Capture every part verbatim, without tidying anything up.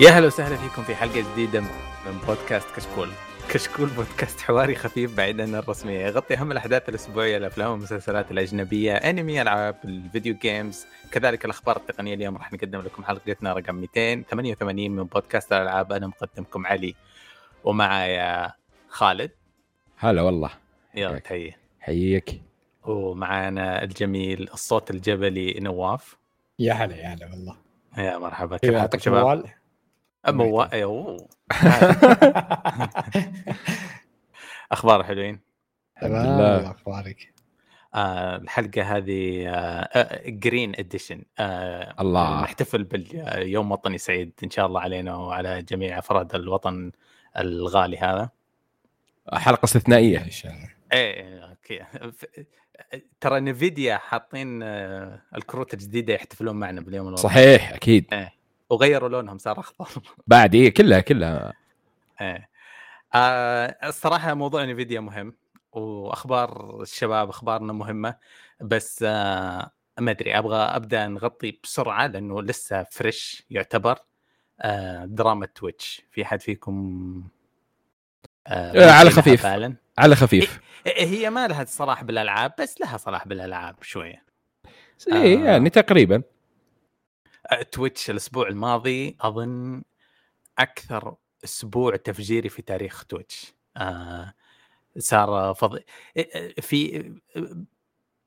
يا هلا وسهلا فيكم في حلقة جديدة من بودكاست كشكول. كشكول بودكاست حواري خفيف بعيد عن الرسمية، يغطي أهم الأحداث الأسبوعية، الأفلام والمسلسلات الأجنبية، أنمي، ألعاب الفيديو جيمز، كذلك الأخبار التقنية. اليوم راح نقدم لكم حلقتنا رقم مئتين وثمانية وثمانين من بودكاست الألعاب. أنا مقدمكم علي ومعايا خالد. هلا والله، يلا تحية. حييك. ومعانا الجميل الصوت الجبلي نواف. يا هلا يا هلا والله، يا مرحبا. كيف حالكم شباب؟ أمو أيوه. أخبار حلوين. الله أخبارك. آه الحلقة هذه جرين آه إديشن. آه الله. نحتفل باليوم وطني سعيد إن شاء الله علينا وعلى جميع أفراد الوطن الغالي هذا. حلقة استثنائية إن شاء الله. إيه أوكي. ترى نفيديا حاطين آه الكروت الجديدة يحتفلون معنا باليوم الوطني. صحيح أكيد. إيه. وغيروا لونهم صار أخضر بعد. إيه كلها كلها إيه. آه الصراحة موضوع نفيديا مهم، وأخبار الشباب أخبارنا مهمة، بس آه ما أدري أبغى أبدأ نغطي بسرعة لأنه لسه فريش يعتبر. آه دراما تويتش، في حد فيكم آه على خفيف فعلا؟ على خفيف. إيه هي ما لها صلاح بالألعاب بس لها صلاح بالألعاب شوية. إيه آه يعني تقريبا تويتش الأسبوع الماضي أظن أكثر أسبوع تفجيري في تاريخ تويتش. آه صار فض... في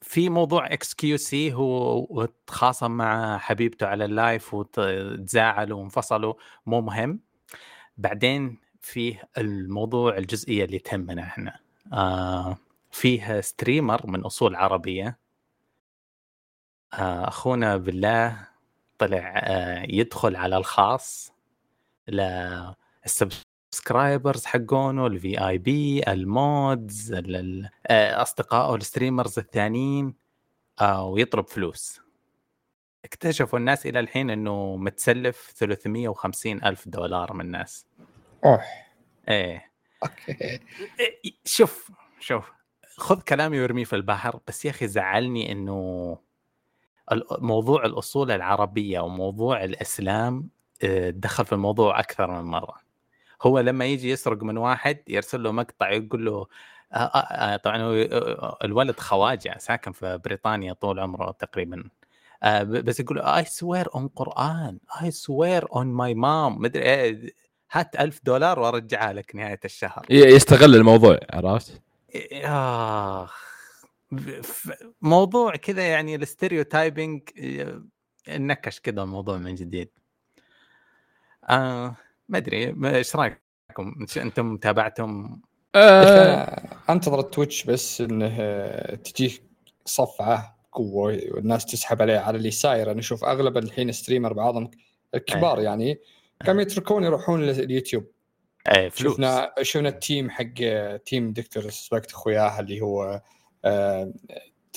في موضوع إكس كيو سي هو تخاصم مع حبيبته على اللايف وتزاعلوا وانفصلوا، مو مهم. بعدين فيه الموضوع الجزئية اللي تهمنا إحنا، آه فيها ستريمر من أصول عربية، آه أخونا بالله طلع يدخل على الخاص للسبسكرايبرز حقونه، الفي اي بي، المودز، اصدقائه الستريمرز الثانيين، ويطلب فلوس. اكتشفوا الناس الى الحين انه متسلف ثلاثمية وخمسين ألف دولار من الناس. اوه ايه اوكي. شوف شوف خذ كلامي وارميه في البحر، بس يا اخي زعلني انه موضوع الأصول العربية وموضوع الإسلام دخل في الموضوع أكثر من مرة. هو لما يجي يسرق من واحد يرسل له مقطع يقول له آآ آآ طبعا الولد خواجة ساكن في بريطانيا طول عمره تقريبا، بس يقول له I swear on Quran I swear on my mom مدري، هات ألف دولار وارجعها لك نهاية الشهر. يستغل الموضوع، عرفت؟ آخ موضوع كذا يعني الستيريوتايبنج نكش كذا الموضوع من جديد. آه ما أدري إيش رأيكم أنتم، متابعتم؟ آه أنتظر التويتش بس إنه تجيه صفعة قوة والناس تسحب عليه على اللي ساير. أنا أشوف أغلب الحين ستريمر بعضهم الكبار آه. يعني كم يتركون يروحون لليوتيوب. آه شفنا شفنا التيم حق تيم دكتور سبكت أخوياها اللي هو آه،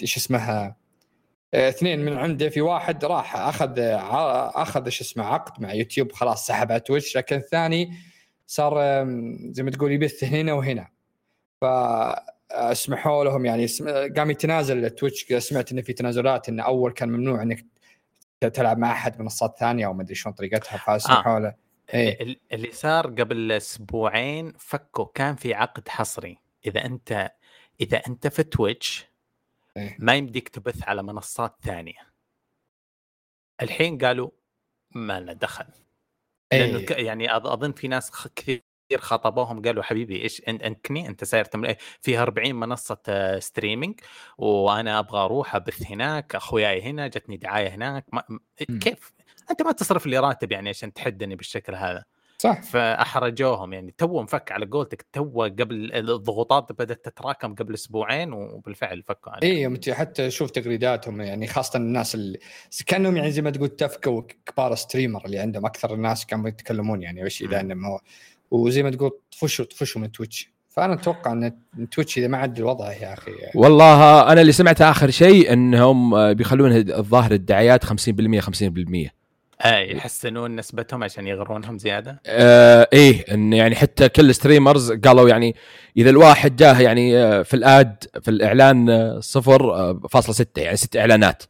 ايش اسمها آه، اثنين من عنده، في واحد راح اخذ آه، اخذ ايش اسمه عقد مع يوتيوب خلاص سحب على تويتش، لكن الثاني صار آه، زي ما تقول يبث هنا وهنا فاسمحوا لهم يعني اسم... قام يتنازل تويتش. سمعت انه في تنازلات انه اول كان ممنوع انك تلعب مع احد منصات ثانيه او ما ادري شلون طريقتها، فاسمحوا له. آه. اللي صار قبل اسبوعين فكوا، كان في عقد حصري اذا انت إذا أنت في تويتش ما يمديك تبث على منصات ثانية. الحين قالوا ما لنا دخل، لأنه ك... يعني أظن في ناس كثير خاطبوهم قالوا حبيبي إيش أنت أنكني أنت ساير تملأ فيها أربعين منصة ستريمينج وأنا أبغى أروح أبث هناك، أخوياي هنا جتني دعاية هناك ما... كيف أنت ما تصرف لي راتب يعني عشان تحدني بالشكل هذا؟ صح. فأحرجوهم يعني تو مفك على قولتك، تو قبل الضغوطات بدأت تتراكم قبل أسبوعين وبالفعل فكوا عليهم. إيه متى حتى شوف تغريداتهم يعني خاصة الناس اللي كانهم يعني زي ما تقول تفكوا كبار ستريمر اللي عندهم أكثر الناس كانوا يتكلمون يعني وإيش إذا إنهم هو وزي ما تقول طفشوا طفشوا من تويتش. فأنا أتوقع أن تويتش إذا ما عد الوضع يا أخي يعني. والله أنا اللي سمعت آخر شيء أنهم بيخلون الظاهر الدعايات خمسين بالمية خمسين بالمية. اي يحسنون نسبتهم عشان يغرونهم زياده. آه ايه ان يعني حتى كل ستريمرز قالوا يعني اذا الواحد جاه يعني في الاد في الاعلان صفر فاصلة ستة يعني ست اعلانات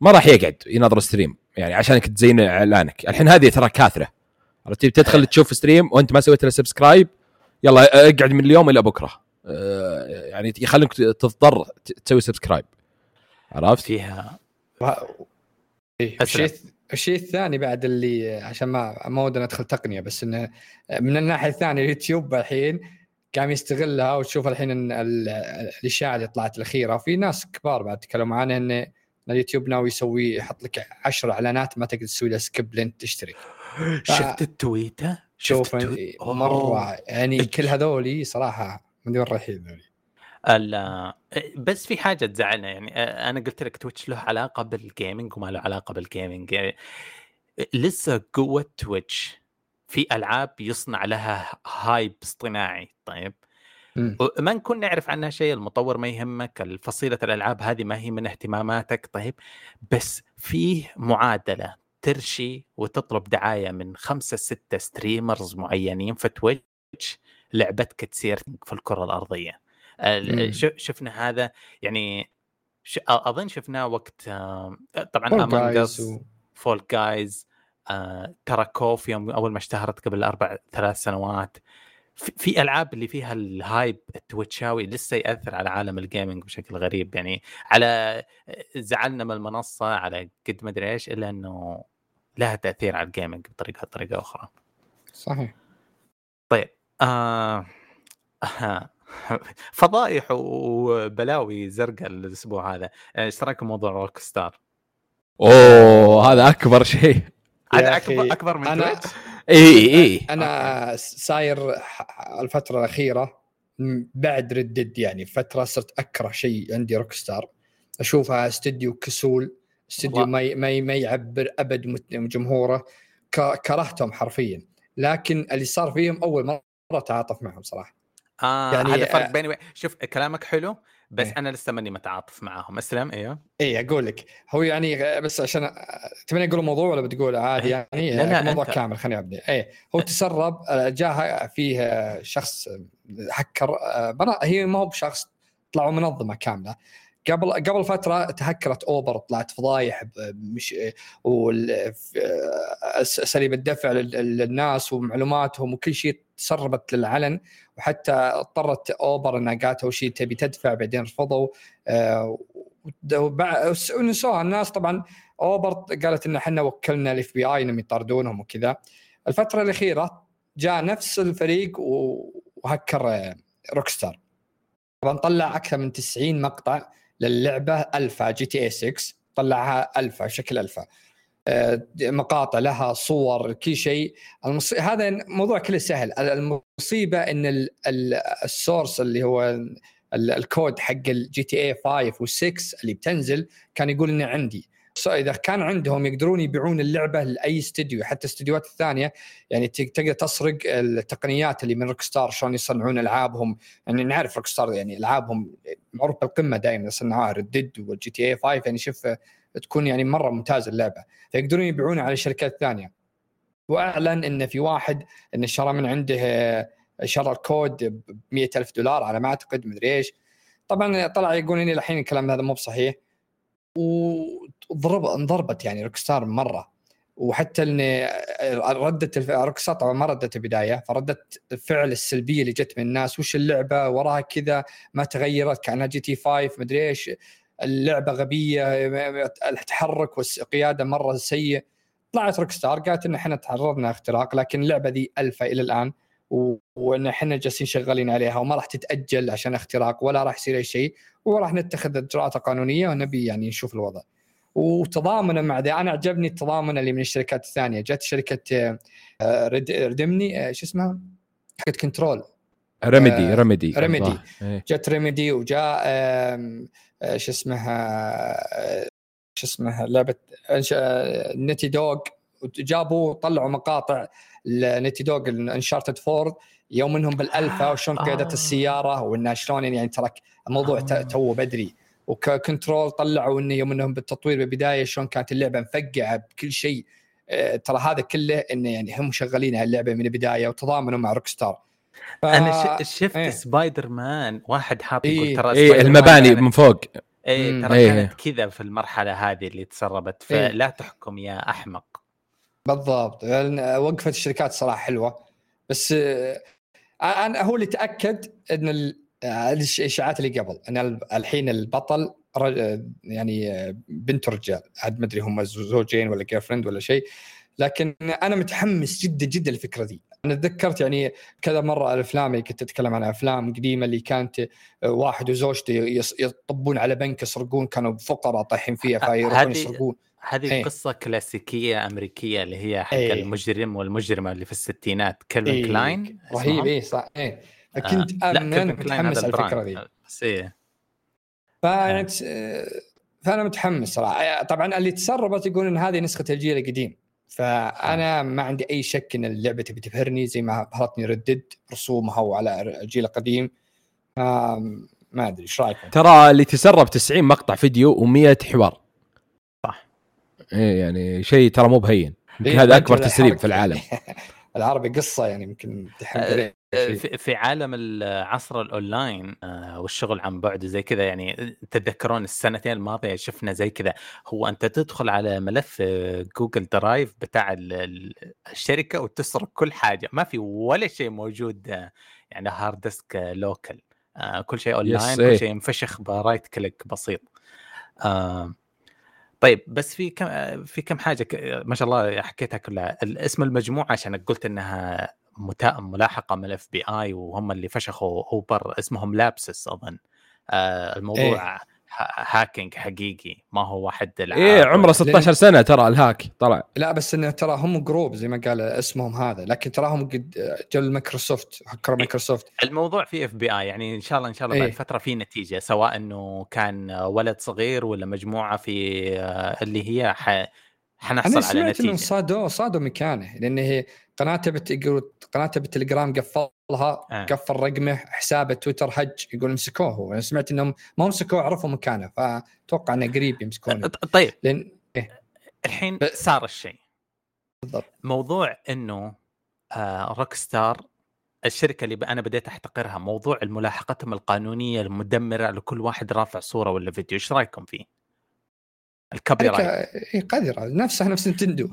ما راح يقعد ينظر ستريم يعني عشانك تزين اعلانك. الحين هذه ترى كاثره عرفتي تدخل تشوف ستريم وانت ما سويت له سبسكرايب يلا اقعد من اليوم الى بكره يعني يخليك تضطر تسوي سبسكرايب عرفت فيها. الشيء الشيء الثاني بعد اللي عشان ما ما ودنا ندخل تقنيه بس انه من الناحيه الثانيه اليوتيوب الحين قام يستغلها وتشوف الحين الاشاعه اللي طلعت الاخيره في ناس كبار بعد تكلموا عنها ان اليوتيوب ناوي يسوي يحط لك عشر اعلانات ما تقدر تسوي لها سكيب لين تشترك. شفت التويته شوف مره يعني كل هذول صراحه من وين رايحين ال بس في حاجه تزعلنا يعني انا قلت لك تويتش له علاقه بالجيمنج وما له علاقه بالجيمنج يعني لسه قوه تويتش في العاب يصنع لها هايب اصطناعي طيب م. ما نكون نعرف عنها شيء المطور ما يهمك الفصيله الالعاب هذه ما هي من اهتماماتك طيب بس فيه معادله ترشي وتطلب دعايه من خمسة ستة ستريمرز معينين في تويتش لعبتك تصير في الكره الارضيه. شفنا هذا يعني اظن شفناه وقت طبعا امونج اس فول جايز تراكوف يوم اول ما اشتهرت قبل اربع ثلاث سنوات في العاب اللي فيها الهايب التويتشاوي لسه ياثر على عالم الجيمنج بشكل غريب يعني على زعلنا من المنصه على قد ما ادري ايش الا انه لها تاثير على الجيمنج بطريقه طريقه اخرى صحيح. طيب آه آه فضائح وبلاوي زرقاء الاسبوع هذا ايش رايكم موضوع روك ستار؟ اوه هذا اكبر شيء هذا اكبر اكبر من تويتش اي اي انا صاير الفتره الاخيره بعد ردد يعني فتره صرت اكره شيء عندي روك ستار اشوفها استديو كسول استديو ما ما يعبر ابد جمهوره كرهتهم حرفيا لكن اللي صار فيهم اول مره تعاطف معهم صراحه آه يعني هذا فرق بيني و... شوف كلامك حلو بس إيه. أنا لسه ماني متعاطف معهم أسلم إيه إيه أقول لك هو يعني بس عشان تبين أقول موضوع ولا بتقول عادي يعني إيه. لا لا موضوع أنت... كامل خليني أبدأ إيه هو تسرب جاها فيه شخص هكر بنا هي ما هو بشخص طلعوا منظمة كاملة قبل قبل فترة تهكرت أوبر طلعت فضايح مش وسليب الدفع للناس ومعلوماتهم وكل شيء تسربت للعلن وحتى اضطرت أوبر أنها قالت وشي تبي تدفع بعدين رفضوا ونسوها الناس طبعا أوبر قالت إن حنا وكلنا الإف بي آي إنهم يطاردونهم وكذا. الفترة الأخيرة جاء نفس الفريق وهكر روكستار طبعا طلع أكثر من تسعين مقطع للعبة ألفا جي تي اي ستة طلعها ألفا شكل ألفا مقاطع لها صور كل شيء المص... هذا موضوع كله سهل. المصيبة إن ال... السورس اللي هو ال... الكود حق الجي تي اي خمسة و6 اللي بتنزل كان يقول إنه عندي إذا كان عندهم يقدرون يبيعون اللعبة لأي استديو حتى استديوهات الثانية يعني تقدر تسرق التقنيات اللي من روكستار شلون يصنعون ألعابهم يعني نعرف روكستار يعني ألعابهم معروف بالقمة دائما يصنعوها ردد والجي تي اي خمسة يعني شوف تكون يعني مرة ممتازة اللعبة فيقدرون يبيعونها على شركات ثانية. وأعلن إن في واحد إن شرى من عنده شرى الكود بمئة ألف دولار على ما أعتقد مدري إيش طبعا طلع يقولون إني الحين الكلام هذا مو بصحيح وضرب انضربت يعني روكستار مرة وحتى إن ردت روكستار طبعا ما ردت البداية فردت الفعل السلبية اللي جت من الناس وش اللعبة وراها كذا ما تغيرت كأنها جي تي خمسة مدري إيش اللعبة غبية التحرك والقيادة مرة سيء. طلعت روكستار قالت إن إحنا تعرضنا اختراق لكن اللعبة دي ألفة إلى الآن وإن إحنا جالسين شغالين عليها وما راح تتأجل عشان اختراق ولا راح يصير أي شيء وراح نتخذ إجراءات قانونية ونبي يعني نشوف الوضع وتضامنا مع ذا. أنا عجبني التضامن اللي من الشركات الثانية جت شركة ردمني شو اسمها حقت كنترول ريميدي ريميدي ريميدي جت ريميدي وجاء شو اسمها شو اسمها لعبة نتي دوغ وجابوا طلعوا مقاطع نتي دوغ انشارتد فورد يوم منهم بالألفا وشون قيادة السيارة وإنها شلون يعني ترك الموضوع تو بدري وكنترول طلعوا إنه يوم منهم بالتطوير ببداية شون كانت اللعبة مفقعة بكل شيء ترى هذا كله إنه يعني هم شغالين هاللعبة من البداية وتضامنوا مع روكستار. ف... انا شفت إيه. سبايدر مان واحد حاط يقول ترى إيه المباني من فوق اي ترى إيه. كانت كذا في المرحله هذه اللي تسربت فلا إيه. تحكم يا احمق بالضبط. يعني وقفة الشركات صراحة حلوة، بس أنا هو اللي تأكد أن الإشاعات اللي قبل أن الحين البطل يعني بنت رجال، عاد ما أدري هم زوجين ولا كيرفرند ولا شيء، لكن أنا متحمس جدا جدا الفكرة دي. أنا تذكرت يعني كذا مرة أفلامي كنت أتكلم عن أفلام قديمة اللي كانت واحد وزوجته يطبون على بنك يسرقون، كانوا فقراء طايحين فيها فيروحون يسرقون. هذه ايه. قصة كلاسيكية أمريكية اللي هي حق ايه. المجرم والمجرمة اللي في الستينات، كيلفن ايه. كلاين رهيب. إيه صح إيه. كنت آه. أنا متحمس الفكرة دي إيه. فأنت آه. فأنا متحمس صراحة. طبعا اللي تسربت يقول إن هذه نسخة الجيل القديم، فأنا ما عندي أي شك إن اللعبة بتبهرني زي ما بهرتني ردد رسومها وعلى الجيل القديم. آه ما أدري إيش رأيكم؟ ترى اللي تسرب تسعين مقطع فيديو ومية حوار صح. إيه يعني شيء ترى مو بهين، هذا أكبر تسريب في العالم العربي قصة يعني يمكن تحمل في عالم العصر الأونلاين والشغل عن بعد زي كذا. يعني تتذكرون السنتين الماضية شفنا زي كذا، هو أنت تدخل على ملف جوجل درايف بتاع الشركة وتسرق كل حاجة، ما في ولا شيء موجود يعني هارد ديسك لوكال، كل شيء أونلاين، كل شيء مفشخ برايت كليك بسيط. طيب بس في كم في كم حاجة ما شاء الله حكيتها كلها. اسم المجموعة عشان قلت إنها متائم ملاحقة من الاف بي اي وهم اللي فشخوا اوبر، اسمهم لابسس اظن. آه الموضوع إيه؟ هاكينج حقيقي، ما هو واحد ايه عمره ستاشر لن... سنة ترى الهاك طلع. لا بس انه ترى هم جروب زي ما قال اسمهم هذا، لكن تراهم قد جل مايكروسوفت هكر مايكروسوفت. الموضوع في اف بي اي يعني ان شاء الله ان شاء الله بعد إيه؟ فترة في نتيجة، سواء انه كان ولد صغير ولا مجموعة في اللي هي ح... حنحصل على نتيجة. أنا سمعت صادوا صادوا مكانه، لأنه قناته بتقول قناته بالتليجرام قفلها آه. قفل رقمه، حسابه تويتر هج يقول مسكوه. أنا سمعت إنهم ما مسكوه، عرفوا مكانه، فأتوقع إنه قريب يمسكونه. طيب لأن إيه؟ الحين ب... صار الشيء بالضبط. موضوع إنه آه روكستار الشركة اللي أنا بديت أحتقرها، موضوع الملاحقتهم القانونية المدمرة لكل واحد رافع صورة ولا فيديو، إيش رأيكم فيه؟ الكبير قادرة نفسها نفس نتندو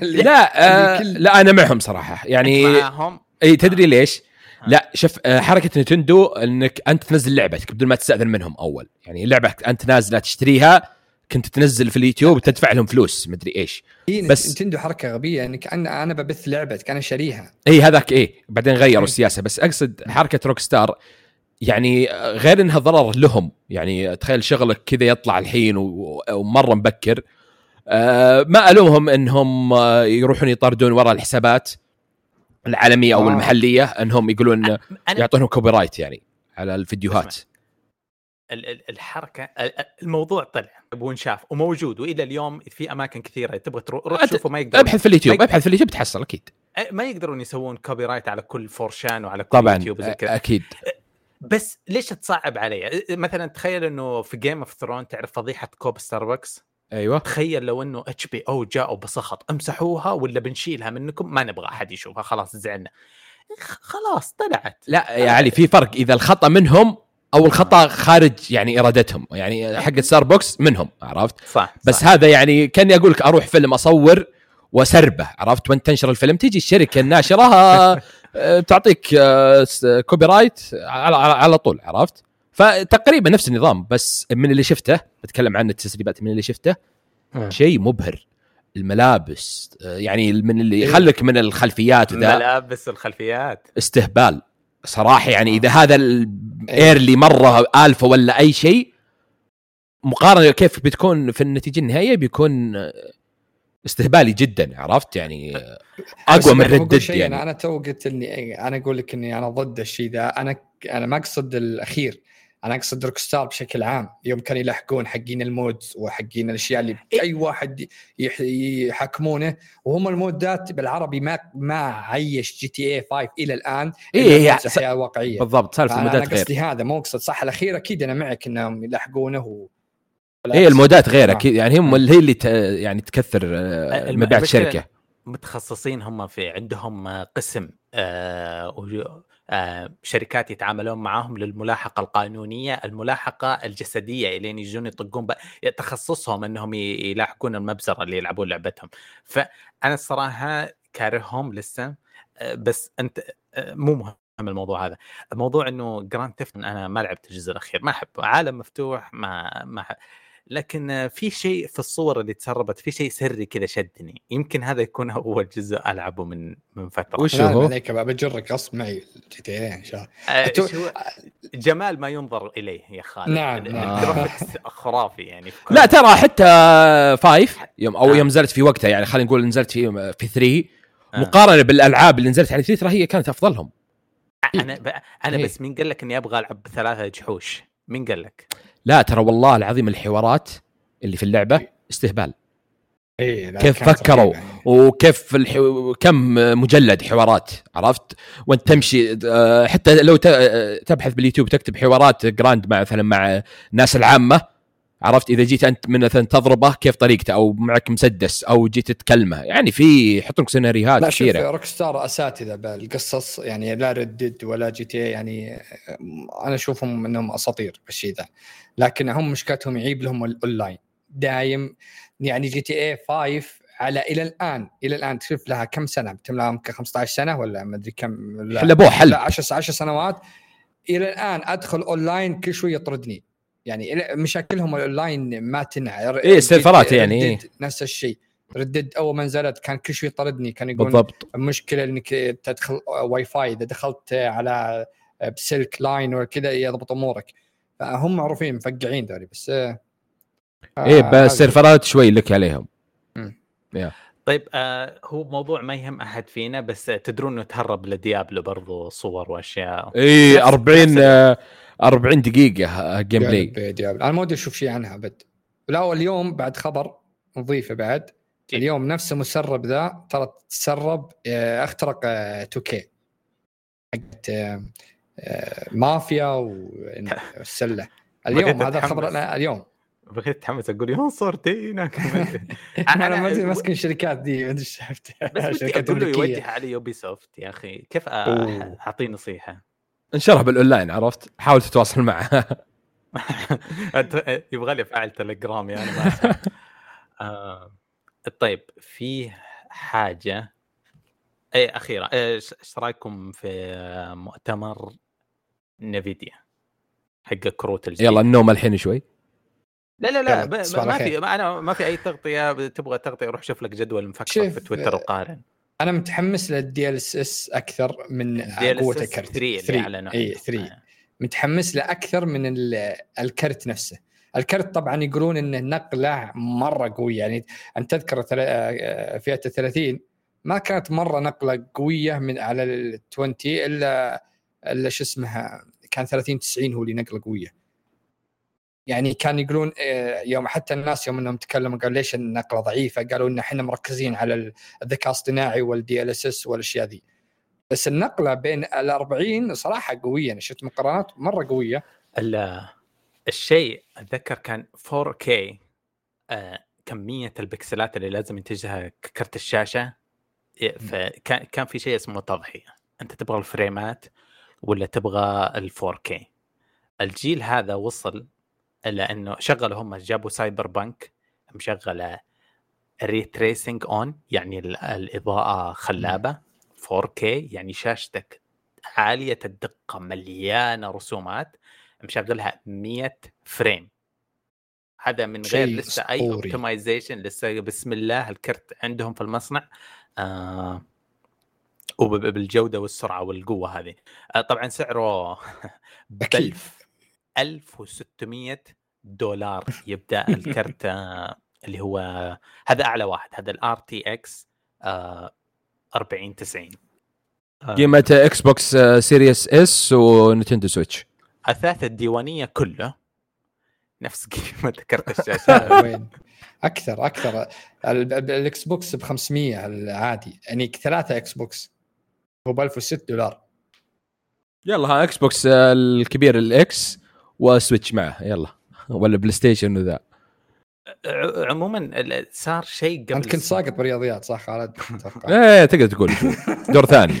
لا آه لا أنا معهم صراحة يعني معهم. أي تدري ليش؟ آه. لا شوف حركة نتندو إنك أنت تنزل لعبتك بدون ما تستأذن منهم أول، يعني لعبة أنت نازلة تشتريها كنت تنزل في اليوتيوب تدفع لهم فلوس مدري إيش. بس نتندو حركة غبية إنك يعني أنا أنا ببث لعبتك أنا شاريها. أي هذاك إيه بعدين غيروا السياسة. بس أقصد حركة روكستار يعني غير انها ضرر لهم، يعني تخيل شغلك كذا يطلع الحين ومره مبكر. أه ما ألومهم انهم يروحون يطردون وراء الحسابات العالميه او المحليه، انهم يقولون يعطونهم كوبي رايت يعني على الفيديوهات. الحركه الموضوع طلع ابو نشاف وموجود، والى اليوم في اماكن كثيره تبغى تروح تشوفه ما يقدر. ابحث في اليوتيوب ابحث في اليوتيوب تحصل اكيد. ما يقدرون يسوون كوبي رايت على كل فورشان وعلى كل يوتيوب زي كذا اكيد. بس ليش تصعب علي؟ مثلا تخيل انه في جيم اوف ثرون تعرف فضيحه كوب ستاربكس؟ ايوه تخيل لو انه اتش بي او جاءوا بسخط امسحوها ولا بنشيلها منكم، ما نبغى احد يشوفها خلاص زعلنا خلاص طلعت. لا يا علي في فرق اذا الخطا منهم او الخطا خارج يعني ارادتهم، يعني حق ستاربكس منهم عرفت صح. بس صح. هذا يعني كان اقول لك اروح فيلم اصور وسربه عرفت، وانت تنشر الفيلم تيجي الشركه الناشرها تعطيك كوبي رايت على على طول عرفت. فتقريبا نفس النظام، بس من اللي شفته بتكلم عن التسريبات من اللي شفته شيء مبهر. الملابس يعني من اللي يخلك من الخلفيات وذا الملابس والخلفيات استهبال صراحه. يعني اذا هذا الايرلي مره الفا ولا اي شيء مقارنه كيف بتكون في النتيجه النهائيه بيكون استهبالي جدا عرفت. يعني اقوى من ردد يعني. انا انا توقت اني انا اقول لك اني انا ضد الشيء ذا. انا انا ما اقصد الاخير، انا اقصد روكستار بشكل عام. يوم كانوا يلحقون حقين المودز وحقين الاشياء اللي اي واحد يحكمونه، وهم المودات بالعربي ما ما عيش جي تي اي خمسة الى الان إيه الحياه الواقعيه بالضبط. سالفه المودات غير، قصدي هذا مو اقصد صح الاخير اكيد انا معك انهم يلحقونه و... هي المودات غير اكيد يعني هم اللي هي اللي ت... يعني تكثر مبيعات الشركه. متخصصين هم في عندهم قسم شركات يتعاملون معهم للملاحقة القانونية، الملاحقة الجسدية اللي يجون يطقون تخصصهم أنهم يلاحقون المبزرة اللي يلعبون لعبتهم. فأنا الصراحة كارههم لسه، بس أنت مو مهم الموضوع هذا. الموضوع أنه جراند ثيفت أنا ما لعبت الجزء الأخير، ما أحب عالم مفتوح ما ما أحب. لكن في شيء في الصور اللي تسربت، في شيء سري كذا شدني، يمكن هذا يكون أول جزء ألعبه من من فترة. وش هو؟ عليك بقى بجرك غصب معي جي تي إيه إن شاء الله. أتو... جمال ما ينظر إليه يا خالد. نعم. الجرافيكس خرافي يعني. لا ترى حتى فايف يوم أو يوم نزلت في وقتها، يعني خلينا نقول نزلت في في ثري مقارنة بالألعاب اللي نزلت على ثري، ترى هي كانت أفضلهم. أنا أنا بس مين قال لك إني أبغى ألعب ثلاثة جحوش؟ مين قال لك؟ لا ترى والله العظيم الحوارات اللي في اللعبة استهبال. إيه كيف فكروا يعني. وكيف الحو... كم مجلد حوارات، عرفت؟ وانت تمشي حتى لو تبحث باليوتيوب تكتب حوارات جراند مع مثلا مع ناس العامة، عرفت؟ إذا جيت أنت من مثلا تضربه كيف طريقته، أو معك مسدس، أو جيت تتكلمه، يعني في حطوا لك سيناريوهات كثيرة. شوف روكستار أساتذة بالقصص، يعني لا ردد ولا جي تي، يعني أنا أشوفهم أنهم أساطير بالشيء ذا، لكن هم مشكلتهم يعيب لهم الأونلاين دايم. يعني جي تي اي فايف على إلى الآن إلى الآن تشوف لها كم سنة، بتملها ممكن خمسة عشر سنة ولا ما أدري كم، لا حل عشر سنوات إلى الآن. أدخل أونلاين كل شوي يطردني، يعني مشاكلهم الأونلاين ما تنعى. إيه سيرفرات يعني نفس الشيء. ردد أول ما نزلت كان كل شيء يطردني، كان يقول بالضبط. المشكلة إنك تدخل واي فاي، إذا دخلت على بسلك لاين وكذا يضبط أمورك. فهم معروفين مفقعين داري، بس آه إيه بس سيرفرات شوي لك عليهم. yeah. طيب آه هو موضوع ما يهم أحد فينا، بس تدرون إنه تهرب لديابلو برضو صور وأشياء. إيه أربعين أربعين دقيقة جيم بلاي. أنا ما أدري أشوف شيء عنها بد. لا اليوم بعد خبر نضيفه بعد جي. اليوم نفس مسرب ذا ترى تسرب آه اخترق آه توكي حقت آه آه مافيا والسلة اليوم. هذا خبرنا اليوم. بغيت اتحمس اقول يوم صورتي هناك. انا ما ماسك الشركات دي، ما ادري شفتها. بس اقول له يوجه علي يوبي سوفت يا اخي، كيف اعطيه نصيحه؟ انشرها بالاونلاين، عرفت؟ حاول تتواصل معه. يبغى لي افعل تليجرام يعني. آه طيب في حاجه اي اخيره، ايش رايكم في مؤتمر نفيديا حق كروت الجديد؟ يلا النوم الحين شوي. لا لا لا ما في، انا ما في اي تغطيه. تبغى تغطيه روح شوف لك جدول مفكر في تويتر وقارن. انا متحمس للدي ال اس اس اكثر من قوه الكرت. ثلاثة اي ثلاثة متحمس له اكثر من الكرت نفسه. الكرت طبعا يقولون انه نقله مره قويه، يعني انت تذكر فئه الثلاثين ما كانت مره نقله قويه من على العشرين الا الا شو اسمها، كان ثلاثين تسعين هو اللي نقله قويه. يعني كان يقولون يوم حتى الناس يوم انهم تكلموا قالوا ليش النقله ضعيفه، قالوا ان احنا مركزين على الذكاء الاصطناعي والدي ال اس اس والاشياء دي. بس النقله بين الأربعين صراحه قويه، انا شفت مقارنات مره قويه. الشيء اتذكر كان فور كي، آه كميه البكسلات اللي لازم ينتجها كرت الشاشه. فكان كان في شيء اسمه تضحيه، انت تبغى الفريمات ولا تبغى الفور كي. الجيل هذا وصل، لأنه شغلوا هم جابوا سايبر بانك مشغلة ريتريسينج اون، يعني الإضاءة خلابة فور كي، يعني شاشتك عالية الدقة مليانة رسومات، مشغلها مية فريم. هذا من غير لسه أي اوبتمايزيشن، لسه بسم الله الكرت عندهم في المصنع. آه وبالجودة والسرعة والقوة هذه. آه طبعا سعره بلف ألف وستمية دولار يبدأ الكرت. اللي هو هذا أعلى واحد، هذا ال آر تي إكس أربعين تسعين، قيمة اكس بوكس سيريس اس ونينتندو سويتش الثلاثة الديوانية كله نفس قيمة كرت الشاشة. وين أكثر أكثر الاكس بوكس ب خمسمية العادي، يعني ثلاثة اكس بوكس هو ب ألف وستة دولار. يلا ها اكس بوكس الكبير الاكس وسويتش معه، يلا ولا بلاي ستيشن وذا. عموما صار شيء قبل. انت كنت ساقط برياضيات صح خالد؟ ايه تقدر تقول دور ثاني.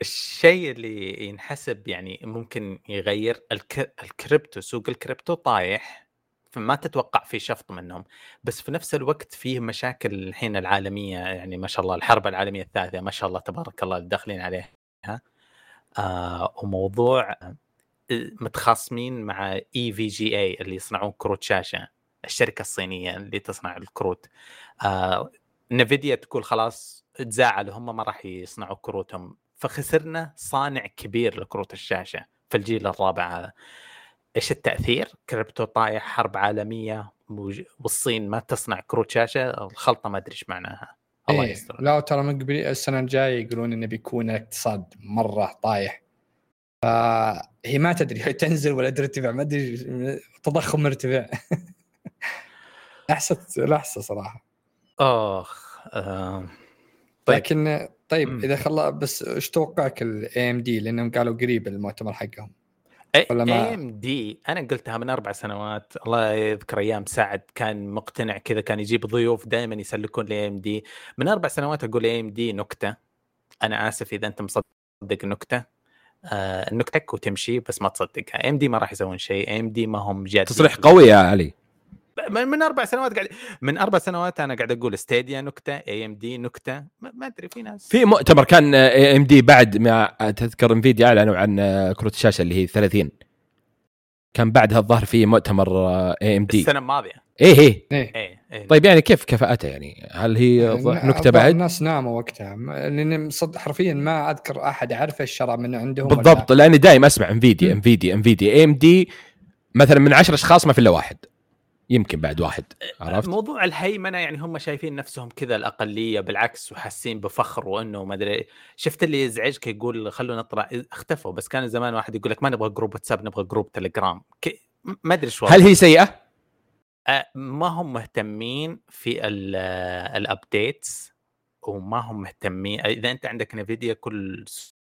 الشيء اللي ينحسب يعني ممكن يغير الك... الكريبتو، سوق الكريبتو طايح، فما تتوقع في شفط منهم، بس في نفس الوقت فيه مشاكل الحين العالمية، يعني ما شاء الله الحرب العالمية الثالثة ما شاء الله تبارك الله داخلين عليها، آه وموضوع متخاصمين مع إي في جي إيه اللي يصنعون كروت شاشة، الشركة الصينية اللي تصنع الكروت. آه نفيديا تقول خلاص تزاعل، هم ما راح يصنعوا كروتهم، فخسرنا صانع كبير لكروت الشاشة في الجيل الرابع هذا. إيش التأثير؟ كريبتو طايح، حرب عالمية، والصين ما تصنع كروت شاشة، الخلطة ما أدري إيش معناها. الله إيه. يستر. لا ترى من قبل السنة الجاية يقولون إنه بيكون الاقتصاد مرة طايح، فهي ما تدري هي تنزل ولا ترتفع، ما أدري تضخم مرتفع. أحسست لحظة صراحة. آخ. آه. طيب. لكن طيب مم. إذا خلا بس إيش توقعك ال إيه إم دي لأنهم قالوا قريب المؤتمر حقهم؟ إيه إم دي أنا قلتها من أربع سنوات، الله يذكر أيام سعد كان مقتنع كذا، كان يجيب ضيوف دائما يسلكون ل إيه إم دي. من أربع سنوات أقول إيه إم دي نكتة، أنا آسف إذا أنت مصدق نكتة، آه نكتك وتمشي، بس ما تصدقها. إيه إم دي ما راح يسوون شيء، إيه إم دي ما هم جادين. تصريح قوي يا علي. من أربع سنوات قاعد من أربع سنوات أنا قاعد أقول ستاديا نكتة، إيه إم دي نكتة، ما أدري. في ناس في مؤتمر كان إيه إم دي بعد ما تذكر إنفيديا أعلنوا عن كروت الشاشة اللي هي ثلاثين، كان بعدها الظهر في مؤتمر إيه إم دي السنة الماضية. إيه إيه, إيه. إيه. إيه. طيب يعني كيف كفاءتها؟ يعني هل هي نكتة بعد؟ الناس ناموا وقتها، لأن صدق حرفيا ما أذكر أحد عرف الشرع من عندهم بالضبط، لأني دائما أسمع إنفيديا إنفيديا إنفيديا إيه إم دي مثلا من عشر أشخاص ما في إلا واحد، يمكن بعد واحد. عرفت موضوع الهيمنه، يعني هم شايفين نفسهم كذا الاقليه، بالعكس وحاسين بفخر وانه ما ادري. شفت اللي يزعجك يقول خلونا نطلع، اختفوا. بس كان زمان واحد يقول لك ما نبغى جروب واتساب، نبغى جروب تليجرام. ما ادري شو. هل هي سيئه؟ أه ما هم مهتمين في الابديتس، وما هم مهتمين. اذا انت عندك نفيديا كل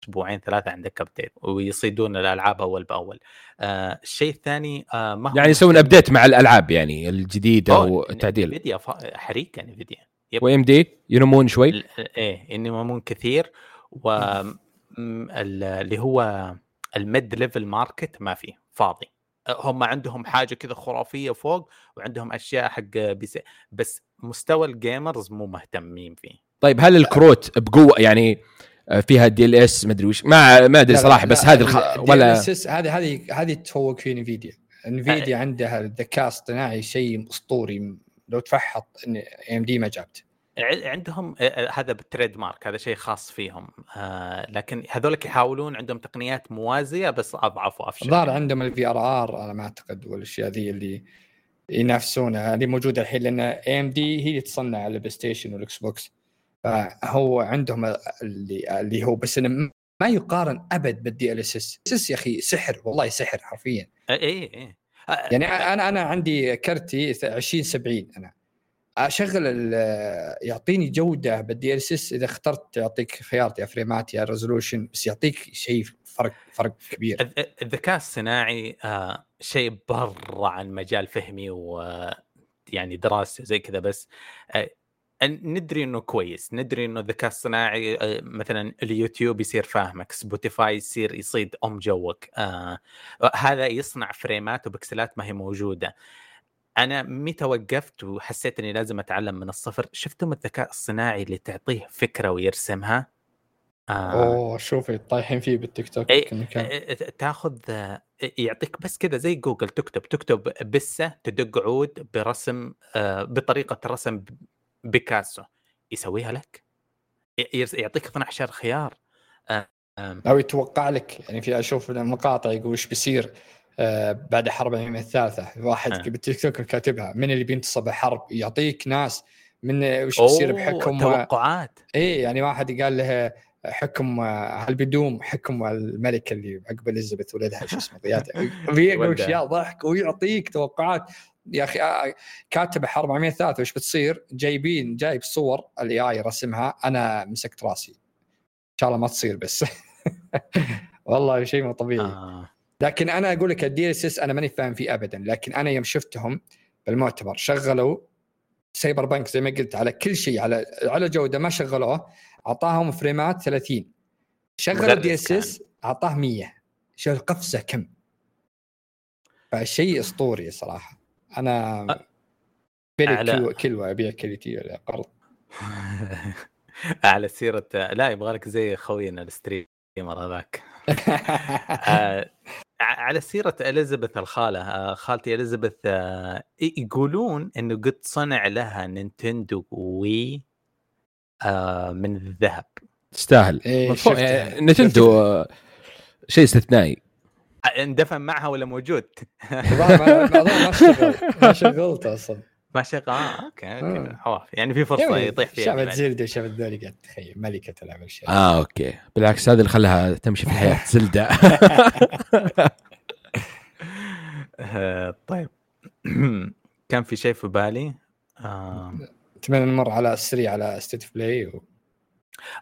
اسبوعين ثلاثه عندك ابديت، ويصيدون الالعاب اول باول. آه الشيء الثاني آه ما يعني يسوون ابديت مع الالعاب يعني الجديده والتعديل. نفيديا حريقه نفيديا وام دي ينمون شوي، ايه ينمون كثير، واللي هو الميد ليفل ماركت ما فيه فاضي. هم عندهم حاجه كذا خرافيه فوق، وعندهم اشياء حق بس, بس مستوى الجيمرز مو مهتمين فيه. طيب هل الكروت بقوه يعني فيها دي ال اس مدري وش؟ ما ما ادري صراحه، بس هذه الخ... ولا هذه هذه هذه تفوق في انفيديا. انفيديا عندها الذكاء الاصطناعي شيء اسطوري، لو تفحط ان ام دي ما جابت. عندهم هذا بالتريد مارك، هذا شيء خاص فيهم. آه لكن هذولك يحاولون، عندهم تقنيات موازيه بس اضعف وافشل. الظاهر عندهم الفي ار ار انا ما اعتقد، والاشياء هذه اللي ينافسونها اللي موجوده الحين، لان ام دي هي اللي تصنع على البلاي ستيشن والاكس بوكس، فهو عندهم اللي اللي هو بس إنه ما يقارن أبد بالدي إل إس إس. إس يا أخي سحر، والله سحر حرفيا. إيه إيه يعني أنا أنا عندي كرتي عشرين سبعين، أنا أشغل يعطيني جودة بالدي إل إس إس. إذا اخترت يعطيك خيارات يا فريمات يا ريزولوشن، بس يعطيك شيء فرق فرق كبير. الذكاء الصناعي شيء برا عن مجال فهمي ويعني دراسة زي كذا، بس ندري انه كويس، ندري انه الذكاء الصناعي مثلا اليوتيوب يصير فاهمك، سبوتيفاي يصير يصيد ام جوك، آه هذا يصنع فريمات وبكسلات ما هي موجوده. انا متى وقفت وحسيت اني لازم اتعلم من الصفر؟ شفتم الذكاء الصناعي اللي تعطيه فكره ويرسمها؟ آه اوه شوفي طايحين فيه بالتيك توك. اي اي تاخذ يعطيك بس كذا زي جوجل، تكتب تكتب بسه، تدق عود برسم، آه بطريقه الرسم بيكاسو يسويها لك، يعطيك اثنا عشر خيار او يتوقع لك. يعني في اشوف مقاطع يقول ايش بيصير بعد حرب العالميه الثالثه، واحد أه. بالتيك توك كاتبها من اللي بينتصب الحرب، يعطيك ناس من ايش بيصير بحكم توقعات. اي يعني واحد قال له حكم هل بيدوم حكم الملكه اللي عقب اليزابيث ولدها ايش اسمه بيقول اشياء ضحك، ويعطيك توقعات. يا اخي كاتب حرب عالميه ثالثه وش بتصير، جايبين جايب صور الاي اي رسمها، انا مسكت راسي ان شاء الله ما تصير بس. والله شيء مو طبيعي. آه. لكن انا اقول لك الدي اس اس انا ماني فاهم فيه ابدا، لكن انا يوم شفتهم بالمؤتمر شغلوا سايبر بانك زي ما قلت على كل شيء، على على جوده ما شغلوه، اعطاهم فريمات ثلاثين شغل الدي اس اس اعطاه مية، شو القفزه كم، فشيء اسطوري صراحه. انا بيلي كيلو ابيع كليتي ولا قرض على سيره. لا يبغى لك زي خوينا الستريمر هذاك. على سيره اليزابيث الخاله، خالتي اليزابيث يقولون انه قد صنع لها نينتندو وي من الذهب. تستاهل إيه، نينتندو شيء استثنائي. اندفن معها ولا موجود؟ ما شغلت اصلا، ما شغل. اوكي اوكي حواف يعني في فرصه يطيح فيها. شافت زلده، شافت ذلك قاعد تخيل ملكه العاب الشيء. اه اوكي، بالعكس هذا اللي خلاها تمشي في الحياه زلده. طيب كان في شيء في بالي، اتمنى نمر على السريع على ستيت بلاي و...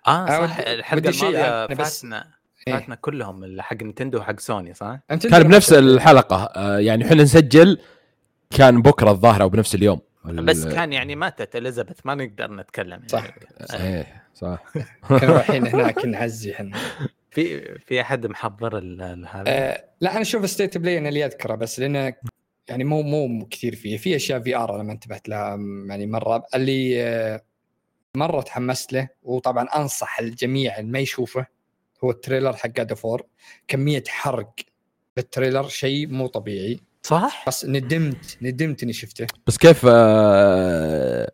اه صح، الحلقه الماضيه فاتنا فاتنا كلهم حق نينتندو وحق سوني صح؟ كان بنفس الحلقه يعني، احنا نسجل كان بكره الظاهره وبنفس اليوم، بس كان يعني ماتت اليزابيث ما نقدر نتكلم صح يعني. صح كانوا رايحين هناك نعزي احنا. في في احد محضر هذا؟ أه لا انا اشوف ستيت بلاي انا اللي اذكره بس، لانه يعني مو مو كثير فيه في اشياء في ار لما انتبهت لها يعني. مره اللي مره تحمست له، وطبعا انصح الجميع اللي ما يشوفه، هو التريلر حق جاد اوف وور. كميه حرق بالتريلر شيء مو طبيعي صح، بس ندمت ندمت اني شفته. بس كيف آه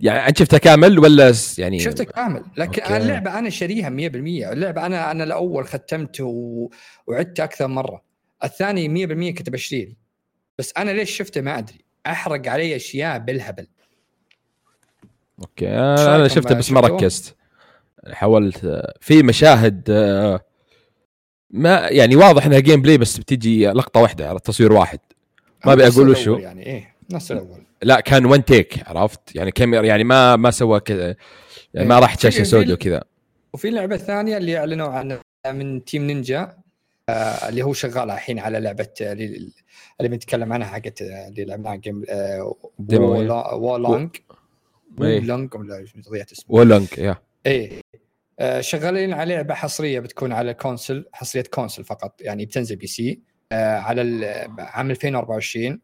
يعني انت شفته كامل ولا يعني؟ شفته كامل لكن أوكي. اللعبه انا شاريها مية بالمية. اللعبه انا انا الاول ختمته و... وعدت اكثر مره. الثاني مية بالمية كنت بشتري، بس انا ليش شفته ما ادري، احرق علي اشياء بالهبل. اوكي انا شفته بس ما ركزت، حاولت في مشاهد ما يعني واضح انها جيم بلاي، بس بتيجي لقطه واحده على التصوير واحد، ما بقول وشو يعني. ايه نفس الاول، لا كان وان تيك عرفت يعني، كاميرا يعني ما ما سوى كذا يعني، ما راح شاشه سوداء كذا. وفي لعبه ثانيه اللي اعلنوا عنها من تيم نينجا آه اللي هو شغال الحين على لعبه اللي بنتكلم عنها حقت اللي لعبناها جيم آه وولونج وولونج ولا ضيعت اسمه وولونج يا ايه. آه شغالين على لعبه حصريه بتكون على كونسل، حصريه كونسل فقط يعني، بتنزل بي سي آه على عام ألفين وأربعة وعشرين.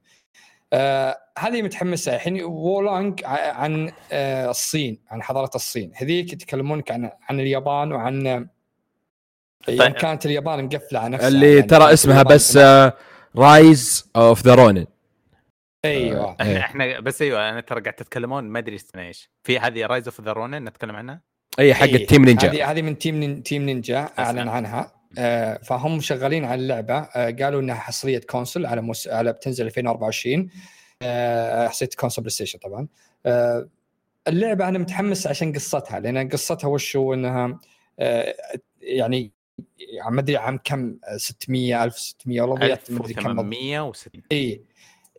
آه هذه متحمسه الحين. وولونج عن آه الصين، عن حضاره الصين. هذيك يتكلمونك عن عن اليابان وعن يعني كانت اليابان مقفله على نفسها اللي يعني ترى اسمها بس رايز اوف ذا رونين. ايوه احنا بس ايوه انا ترى قاعد تتكلمون ما ادري ايش في هذه رايز اوف ذا رونين نتكلم عنها. اي حق التيم نينجا، هذه هذه من تيم تيم نينجا اعلن عنها. آه فهم شغالين على اللعبه. آه قالوا انها حصريه كونسول على موس... على بتنزل ألفين وأربعة وعشرين. آه حصريه كونسول بلاي ستيشن طبعا. آه اللعبه انا متحمس عشان قصتها، لان قصتها وش هو انها آه يعني عم ادري عام كم ستمية ألف وستمية والله مدري كم ثمانمية وستين. اي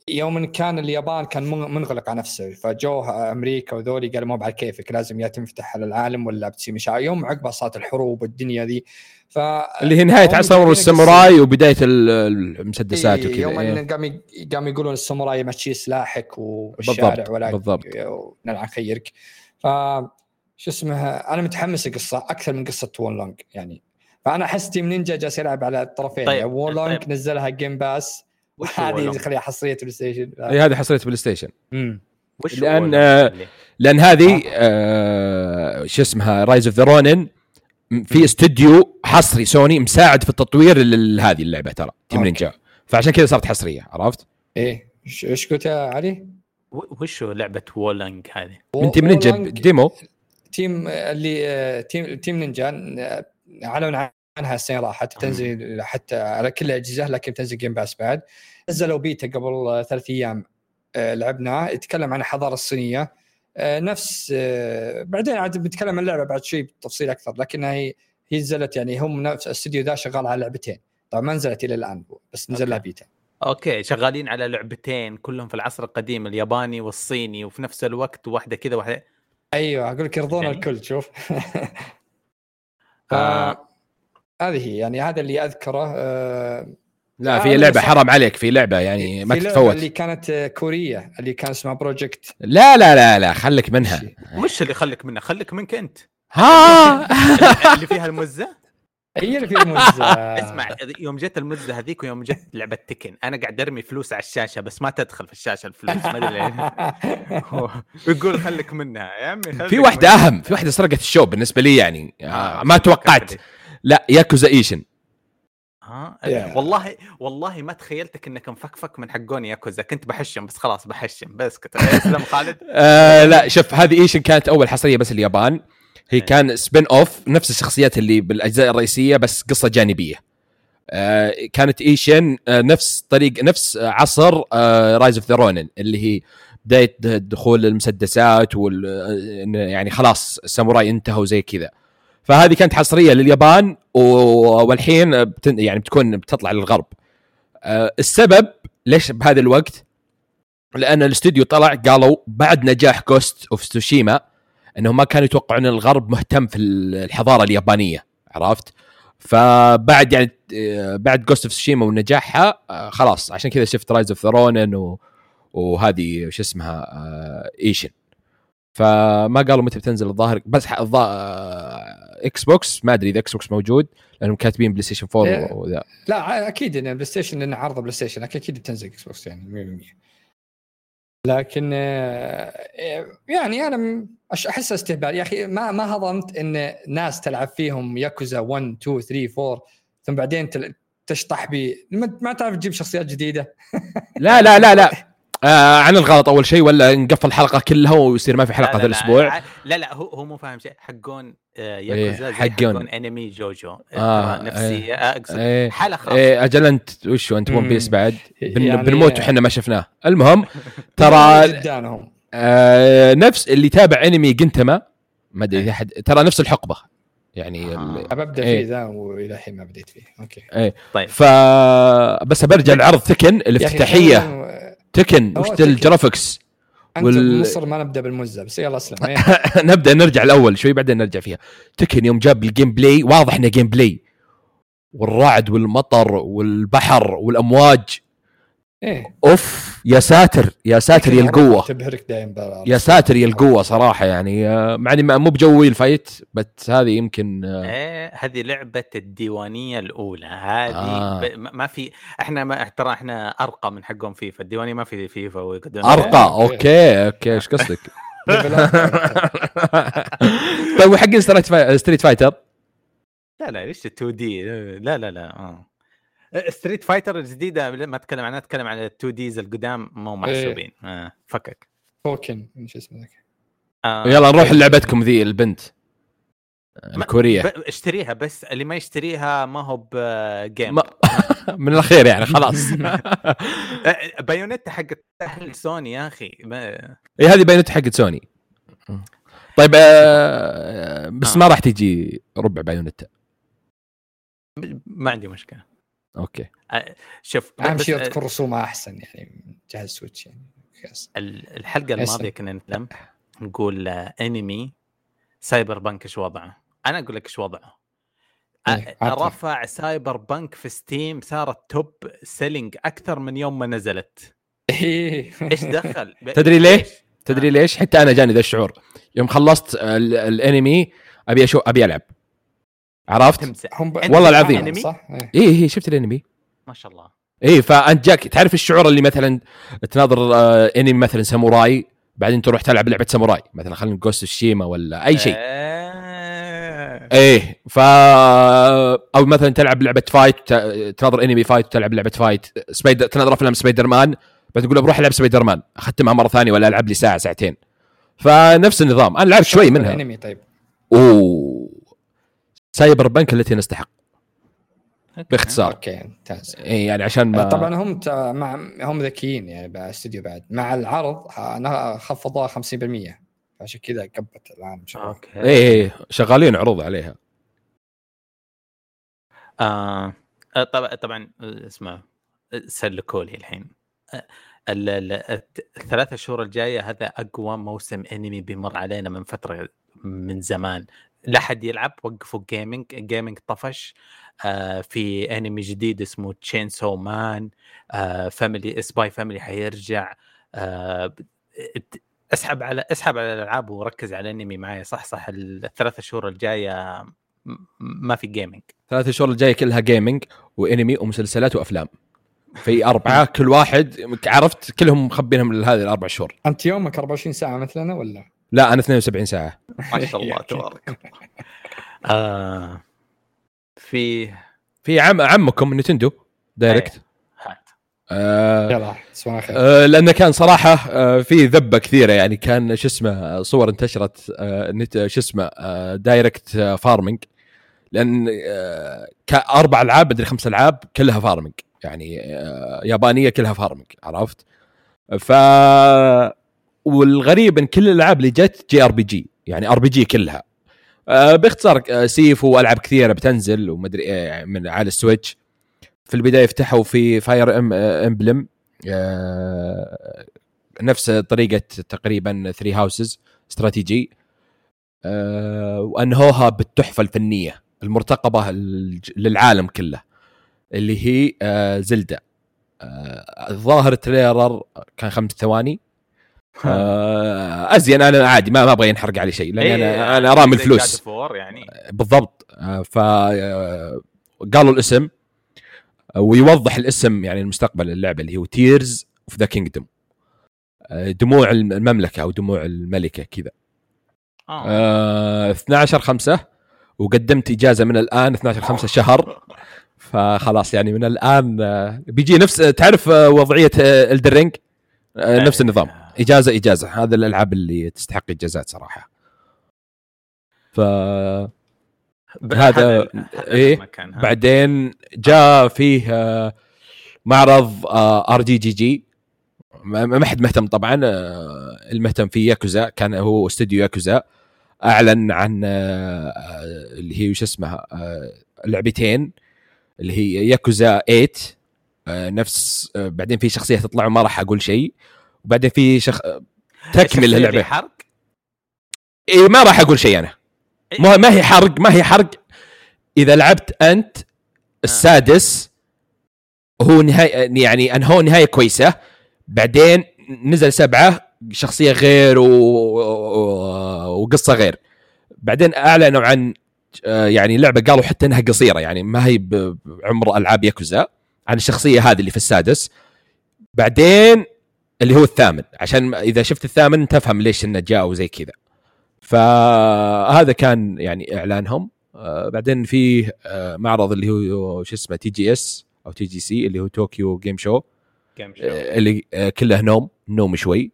يوم كان اليابان كان منغلق على نفسه، فجوه امريكا وذولي قالوا مو بعد كيفك، لازم يا تنفتح على العالم ولا بتصير مشاكل. يوم عقب صارت الحروب والدنيا ذي، ف اللي هي نهايه عصر الساموراي وبدايه المسدسات إيه وكذا. يوم إيه. قام قام يقولون الساموراي ما تشي سلاحك والشارع ولا نلعن خيرك. ف شو اسمها، انا متحمس القصه اكثر من قصه وون لونج يعني. فانا احس تيم نينجا جالس يلعب على الطرفين. طيب. وون لونج طيب. نزلها جيم باس، وهذه نخليها حصريه بلاي ستيشن. اي هذه حصريه بلاي ستيشن لان آه لان هذه آه شو اسمها رايز اوف ذا رونين في استوديو حصري سوني مساعد في التطوير لهذه اللعبه ترى تيم نينجا، فعشان كذا صارت حصريه عرفت. ايه ايش قلت يا علي؟ وش لعبه وولونج هذه من تيم نينجا ديمو تيم اللي تيم تيم نينجا على عنها السنة راحت تنزل حتى على كل أجهزة، لكن تنزل جيم باس بعد. نزلوا بيتا قبل ثلاث أيام لعبناه، يتكلم عن الحضارة الصينية نفس. بعدين عاد بنتكلم عن اللعبة بعد شيء بتفصيل أكثر، لكنها هي نزلت يعني هم نفس الاستوديو ذا شغال على لعبتين طبعا، ما نزلت إلى الآن بس نزل لها بيتا. أوكي شغالين على لعبتين كلهم في العصر القديم الياباني والصيني وفي نفس الوقت، واحدة كذا واحدة. أيوة أقولك يرضون يعني. الكل شوف. ف... آه. هذه يعني هذا اللي أذكره. آه لا في لعبة حرام عليك، في لعبة يعني ما تتفوت اللي كانت كورية اللي كان اسمها بروجكت. لا لا لا لا خلك منها. مش اللي خلك منها، خلك منك أنت. ها اللي فيها المزة هي اللي في المزة. اسمع يوم جت المزة هذيك ويوم جت لعبة تكن انا قاعد ارمي فلوس على الشاشة بس ما تدخل في الشاشة الفلوس ما ادري يقول خليك منها يا عمي. في واحدة اهم، في واحدة سرقت الشو بالنسبة لي يعني آه ما توقعت. لا ياكوزا ايشن ها yeah. والله والله ما تخيلتك انك مفكفك من حقوني ياكوزا، كنت بحشم بس خلاص بحشم بس كنت اسلم خالد. آه لا شوف هذه ايشن كانت اول حصرية بس اليابان، هي كان سبين اوف نفس الشخصيات اللي بالاجزاء الرئيسيه بس قصه جانبيه. آه كانت ايشن آه نفس طريق نفس عصر آه رايز اوف ذا رونين اللي هي بدايه دخول المسدسات وال يعني خلاص الساموراي انتهوا زي كذا. فهذه كانت حصريه لليابان والحين بتن... يعني بتكون بتطلع للغرب. آه السبب ليش بهذا الوقت لان الاستوديو طلع قالوا بعد نجاح جوست اوف تسوشيما انهم ما كانوا يتوقعون الغرب مهتم في الحضاره اليابانيه، عرفت؟ فبعد يعني بعد جوست اوف تسوشيما ونجاحها خلاص عشان كذا شفت رايز اوف ذا رونين وهذه وش اسمها ايشن. فما قالوا متى بتنزل الظاهر بس اكس بوكس، ما ادري اذا اكس بوكس موجود لانهم كاتبين بلاي ستيشن فور وذا. لا اكيد ان بلاي ستيشن لان عرضه بلاي ستيشن اكيد بتنزل اكس بوكس يعني مية بالمية، لكن يعني انا احس استهبال يا اخي. ما ما هضمت ان ناس تلعب فيهم ياكوزا واحد اثنين ثلاثة أربعة ثم بعدين تشطح بي ما تعرف تجيب شخصيات جديده. لا لا لا لا آه عن الغلط اول شيء، ولا نقفل الحلقه كلها ويصير ما في حلقه هذا الاسبوع. لا لا, لا هو هو مو فاهم شيء. حقون آه ياكوزا حقون انمي جوجو آه نفسي اقصد آه حلقه آه اجل انت وشو انت ون بيس بعد بن يعني بنموت وحنا ما شفناه. المهم ترى آه نفس اللي تابع انمي جنتما ما ادري اذا حد ترى نفس الحقبه يعني آه. ابدا فيه ذا والى الحين ما بديت فيه. اوكي ايه طيب. فبس برجع العرض تكن الافتتاحيه تكن وش الجرافكس والمصر ما نبدا بالمزه بس يلا اسلم نبدا نرجع الاول شوي بعدين نرجع فيها. تكن يوم جاب الجيم بلاي واضح انه جيم بلاي والرعد والمطر والبحر والامواج إيه؟ اوف يا ساتر يا ساتر يا القوه تبهرك دايما يا ساتر يا القوه صراحه يعني معني مو بجوي الفايت بس هذه يمكن ايه هذه لعبه الديوانيه الاولى هذه آه. ب... ما في احنا ما ترى احنا ارقى من حقهم فيفا الديوانيه ما في فيفا ارقى اوكي اوكي ايش قصدك طيب وحق ستريت فايتر لا لا ليش تو دي لا لا لا آه. ستريت فايتر الجديدة ما أتكلم عنها، أتكلم عن تو ديز القدام مو محسوبين إيه. آه. فكك فوكن مش اسمه ذاك آه. يلا نروح لعبتكم ذي البنت الكورية ب... اشتريها بس اللي ما يشتريها ما هو بجيم ما... من الأخير يعني خلاص بايونيتا حقت سوني يا أخي ما... إيه هذه بايونيتا حقت سوني طيب آه... بس آه. ما راح تيجي ربع بايونيتا ما عندي مشكلة اوكي شوف اهم شيء تكون رسومها احسن يعني جهاز سويتش يعني الحلقه الماضيه كنا نتكلم نقول انمي سايبر بانك ايش وضعه. انا اقول لك ايش وضعه. رفع سايبر بانك في ستيم صارت توب سيلينج اكثر من يوم ما نزلت. ايش دخل تدري ليش؟ تدري ليش؟ حتى انا جاني ذا الشعور يوم خلصت الانمي ابي اشوف ابي العب عرفت والله العظيم صح ايه ايه شفت الانمي ما شاء الله ايه. فانت جاك تعرف الشعور اللي مثلا تناظر آه انمي مثلا ساموراي بعدين تروح تلعب لعبه ساموراي مثلا خلينا جوست الشيما ولا اي شيء آه. ايه ف او مثلا تلعب لعبه فايت تناظر انمي فايت وتلعب لعبه فايت سبايدر تناظر فيلم سبايدر مان بتقول بروح العب سبايدر مان اختمها مره ثانيه ولا العب لي ساعه ساعتين. فنفس النظام انا لعبت شوي منها انمي طيب اوه سايبر بنك التي نستحق باختصار اوكي ممتاز اي يعني عشان ما... طبعا هم تا... مع هم ذكيين يعني بالاستوديو بعد مع العرض انا خفضوها خمسين بالمية عشان كذا كبت الان اوكي اي شغالين عروض عليها آه... طبعا طبعا اسمع سلكولي الحين الثلاثة شهور الجايه هذا اقوى موسم انمي بيمر علينا من فتره من زمان. لا حد يلعب وقفوا جيمينج جيمينج طفش آه في انمي جديد اسمه تشينسو مان آه فاميلي سباي فاميلي حيرجع آه اسحب على اسحب على الالعاب وركز على الانمي معايا صح صح. الثلاثة شهور الجايه ما في جيمينج ثلاثة شهور الجاية كلها جيمينج وإنمي ومسلسلات وأفلام في أربعة كل واحد عرفت كلهم مخبينهم لهذه الأربع شهور. أنت يومك أربعة وعشرين ساعة مثلنا ولا؟ لا أنا اثنين وسبعين ساعة. ما شاء الله تبارك. آه في في عم عمكم نتندو دايركت. آه آه لأنه كان صراحة آه في ذبة كثيرة يعني كان شو اسمه صور انتشرت آه نت شو اسمه آه دايركت آه فارمينج لأن آه كأربع ألعاب بدل خمس ألعاب كلها فارمينج يعني آه يابانية كلها فارمينج عرفت ف والغريب إن كل الألعاب اللي جت جي آر بي جي يعني آر بي جي كلها آه باختصار آه سيفو ألعاب كثيرة بتنزل ومدري آه من على السويتش. في البداية فتحوا في فاير ام امبلم آه نفس طريقة تقريبا ثري هاوسز استراتيجي آه وأنهوها بالتحفة الفنية المرتقبة للعالم كله اللي هي آه زلدة. آه ظاهر تريلر كان خمس ثواني آه أزين أنا عادي ما ما أبغى ينحرق علي شيء لأن أنا أنا رامي الفلوس يعني. بالضبط آه فقالوا الاسم ويوضح الاسم يعني المستقبل اللعبة اللي هو Tears of the Kingdom دموع المملكة أو دموع الملكة كذا آه. اثنا عشر خمسة وقدمت إجازة من الآن اثنا عشر خمسة شهر فخلاص يعني من الآن بيجي نفس تعرف وضعية الدرينج نفس النظام إجازة إجازة هذا الألعاب اللي تستحق إجازات صراحة ف هذا إيه بعدين جاء فيه معرض آر جي جي جي ما حد مهتم طبعا المهتم في ياكوزا كان هو استوديو ياكوزا أعلن عن اللي هي وش اسمها لعبتين اللي هي ياكوزا ايت نفس بعدين في شخصية تطلع ما راح أقول شيء وبعدين في شخ تكمل اللعبة حرق إيه ما راح أقول شيء أنا ما ما هي حرق ما هي حرق إذا لعبت أنت السادس هو نهاية يعني أن هو نهاية كويسة بعدين نزل سبعة شخصية غير و... وقصة غير بعدين أعلنوا عن يعني لعبة قالوا حتى أنها قصيرة يعني ما هي بعمر ألعاب ياكوزا عن الشخصية هذه اللي في السادس بعدين اللي هو الثامن عشان إذا شفت الثامن تفهم ليش إنه جاء وزي كذا فهذا كان يعني إعلانهم. آه بعدين فيه آه معرض اللي هو شو اسمه تي جي اس أو تي جي سي اللي هو توكيو جيم شو جيم شو آه اللي آه كله نوم نوم شوي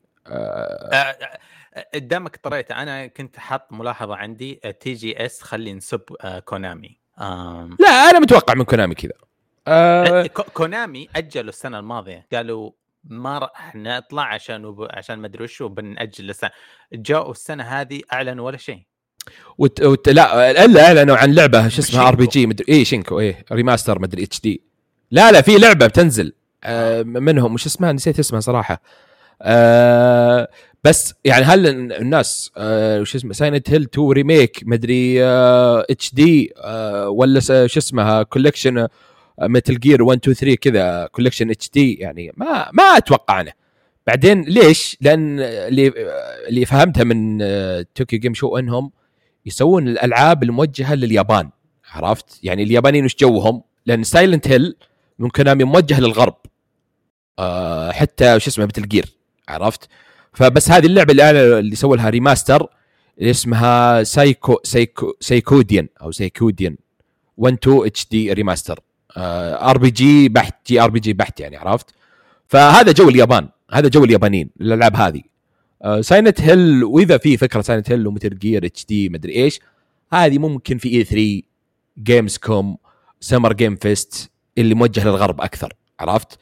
قدامك آه آه طريت أنا كنت حط ملاحظة عندي آه تي جي اس خلي نسب آه كونامي آه لا أنا متوقع من كونامي كذا آه آه كونامي أجلوا السنة الماضية قالوا ما راح نطلع عشان وب... عشان ما ادري وش وبنأجل السنه جاءوا السنه هذه اعلنوا ولا شيء وت... وت... لا الا اعلنوا عن لعبه شو اسمها ار بي جي مدري ايه شينكو ايه ريماستر مدري اتش دي لا لا في لعبه بتنزل آه منهم وش اسمها نسيت اسمها صراحه آه بس يعني هل الناس آه وش اسمها ساينت هيل تو ريميك مدري اتش آه دي آه ولا شو اسمها كولكشن متل جير واحد اثنين ثلاثة كذا كولكشن اتش دي يعني ما ما اتوقع انا بعدين ليش لان اللي اللي فهمتها من توكيو جيم شو انهم يسوون الالعاب الموجهه لليابان عرفت يعني اليابانيين وش جوهم لان سايلنت هيل من كونامي موجه للغرب أه حتى وش اسمه متل جير عرفت فبس هذه اللعبه اللي, اللي سووا لها ريماستر اللي اسمها سايكو سايكو سايكوديان او سايكوديان واحد اثنين اتش دي ريماستر ار بي جي بحت جي ار بي جي بحت يعني عرفت فهذا جو اليابان هذا جو اليابانيين الالعاب هذه أه ساينت هيل واذا في فكره ساينت هيل ومتل جير اتش دي مدري ايش هذه ممكن في اي ثري جيمز كوم سمر جيم فيست اللي موجه للغرب اكثر عرفت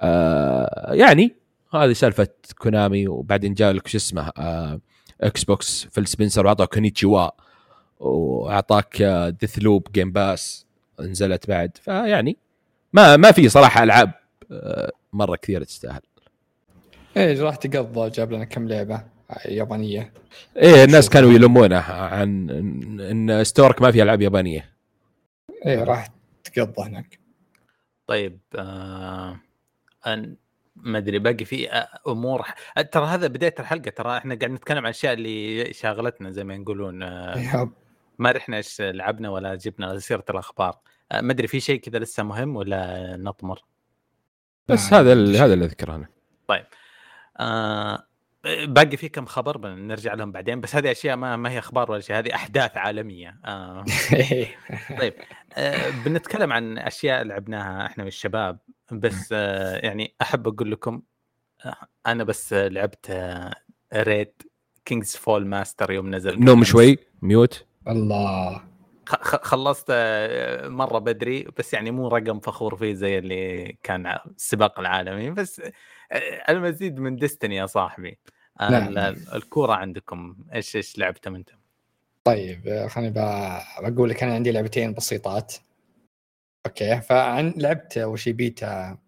أه يعني هذه سالفه كونامي وبعدين جاء لك شو اسمه أه اكس بوكس فيل سبنسر واعطاه كونيتشوا واعطاك ديث لوب جيم باس انزلت بعد فيعني ما ما في صراحه العاب مره كثيره تستاهل ايه راح تقضى جاب لنا كم لعبه يابانيه ايه الناس كانوا يلمونه عن ان ستورك ما في العاب يابانيه ايه راح تقضى هناك. طيب آه ان ما ادري باقي في امور ترى هذا بدايه الحلقه ترى احنا قاعد نتكلم عن الاشياء اللي شاغلتنا زي ما يقولون آه ما رحنا إيش لعبنا ولا جبنا سيرة الأخبار. ما أدري في شيء كذا لسه مهم ولا نطمر؟ بس هذا هذا اللي أذكره أنا. طيب آه باقي فيه كم خبر بنرجع لهم بعدين، بس هذه أشياء ما ما هي أخبار ولا شيء، هذه أحداث عالمية. آه طيب آه بنتكلم عن أشياء لعبناها إحنا والشباب، بس آه يعني أحب أقول لكم آه أنا بس لعبت آه ريد كينجز فول ماستر يوم نزل. نوم شوي ميوت الله خلصت مرة بدري، بس يعني مو رقم فخور فيه زي اللي كان السباق العالمي، بس المزيد من ديستني يا صاحبي. الكورة عندكم ايش ايش لعبتم انت؟ طيب خليني بقول لك، انا عندي لعبتين بسيطات. اوكي فعن لعبت وشي بيتا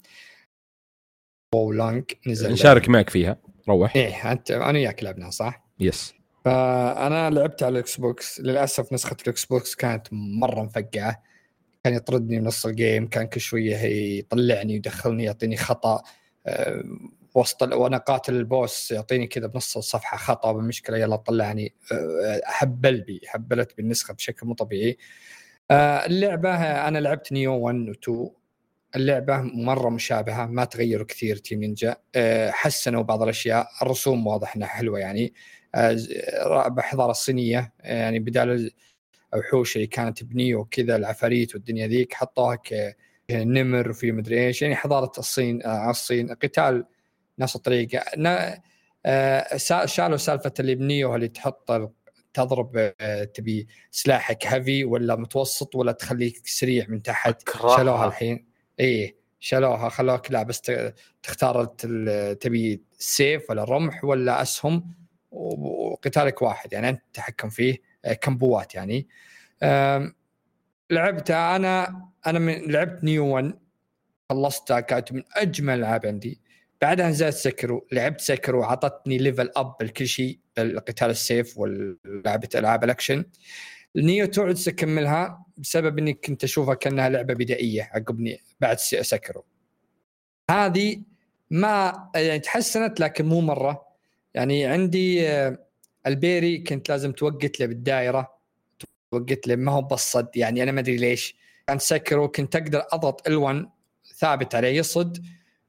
بولانك نزل نشارك معك فيها روح. ايه انت انا وياك لعبنا صح؟ يس. فأنا لعبت على الإكس بوكس، للأسف نسخة الإكس بوكس كانت مرة مفقعة، كان يطردني من نص الجيم، كان كل شوية يطلعني يدخلني يعطيني خطأ وسط ال... وأنا قاتل البوس يعطيني كذا بنص الصفحة خطأ بالمشكلة، يلا طلعني. حبل بي حبلت بالنسخة بشكل مو طبيعي. اللعبة أنا لعبت نيو واحد و اثنين، اللعبة مرة مشابهة، ما تغيروا كثير. تيم نينجا حسنوا بعض الأشياء، الرسوم واضح أنها حلوة، يعني بحضارة الصينية، يعني بدال الوحوش اللي كانت بنيو وكذا العفاريت والدنيا ذيك حطوها كنمر وفي مدري ايش، يعني حضارة الصين. الصين قتال نفس الطريقة، شالوا سالفة اللي بنيو اللي تحط تضرب تبي سلاحك هافي ولا متوسط ولا تخليك سريع من تحت، شالوها الحين. ايه شالوها، خلوك لا بس تختار تبي السيف ولا الرمح ولا أسهم وقتالك واحد، يعني أنت تحكم فيه كمبوات. يعني لعبت أنا أنا من لعبت نيو ون خلصتها، كانت من أجمل العاب عندي. بعدها نزلت سكرو، لعبت سكرو عطتني ليفل أب لكل شيء، القتال السيف واللعبة ألعاب الأكشن. نيو توعد سكملها بسبب إني كنت أشوفها كأنها لعبة بدائية عقبني بعد سكرو. هذه ما يعني تحسنت لكن مو مرة، يعني عندي البيري كنت لازم توقت له بالدائرة، توقت له ما هو بالصد، يعني أنا ما أدري ليش. كان سكرو كنت أقدر أضغط الون ثابت عليه يصد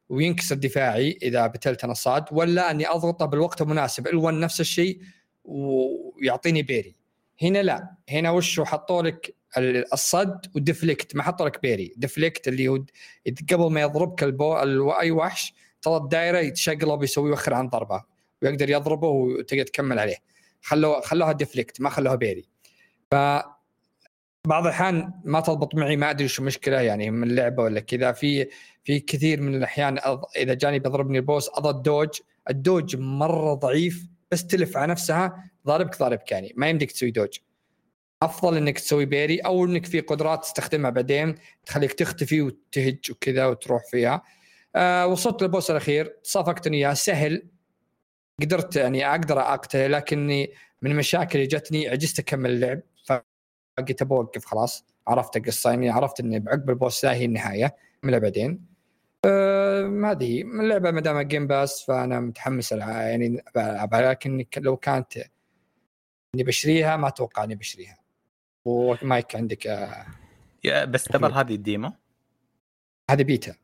وينكسر دفاعي إذا بتلت أنا صاد، ولا أني أضغطه بالوقت المناسب الون نفس الشيء ويعطيني بيري. هنا لا، هنا وشو حطوا لك الصد ودفلكت، ما حطوا لك بيري. دفلكت اللي هو قبل ما يضربك البو أي وحش تضغط دائرة يتشقلب يسوي وخر عن ضربه ويقدر يضربه وتقدر تكمل عليه. خلوه خلوها ديفليكت ما خلوها بيري. فبعض الأحيان ما تضبط معي، ما أدري شو مشكلة يعني من اللعبة ولا كذا. في في كثير من الأحيان أض... إذا جاني بضربني البوس أضغط دوج، الدوج مرة ضعيف بس تلف على نفسها، ضاربك ضاربك يعني ما يمديك تسوي دوج. أفضل إنك تسوي بيري أو إنك في قدرات تستخدمها بعدين تخليك تختفي وتهج وكذا وتروح فيها. أه وصلت للبوس الأخير صفقتني إياه سهل، قدرت يعني أقدر أقتله، لكني من مشاكل جتني عجزت أكمل اللعب فقلت أوقف خلاص. عرفت القصة، يعني عرفت إني بعقب البوس هاي النهاية من بعدين. أه هذه من اللعبة ما دام جيم باس فأنا متحمس لها يعني ألعبها، لكن لو كانت إني بشريها ما أتوقع إني بشريها. ومايك عندك أه يا بس تبر هذه الديمو، هذه بيتا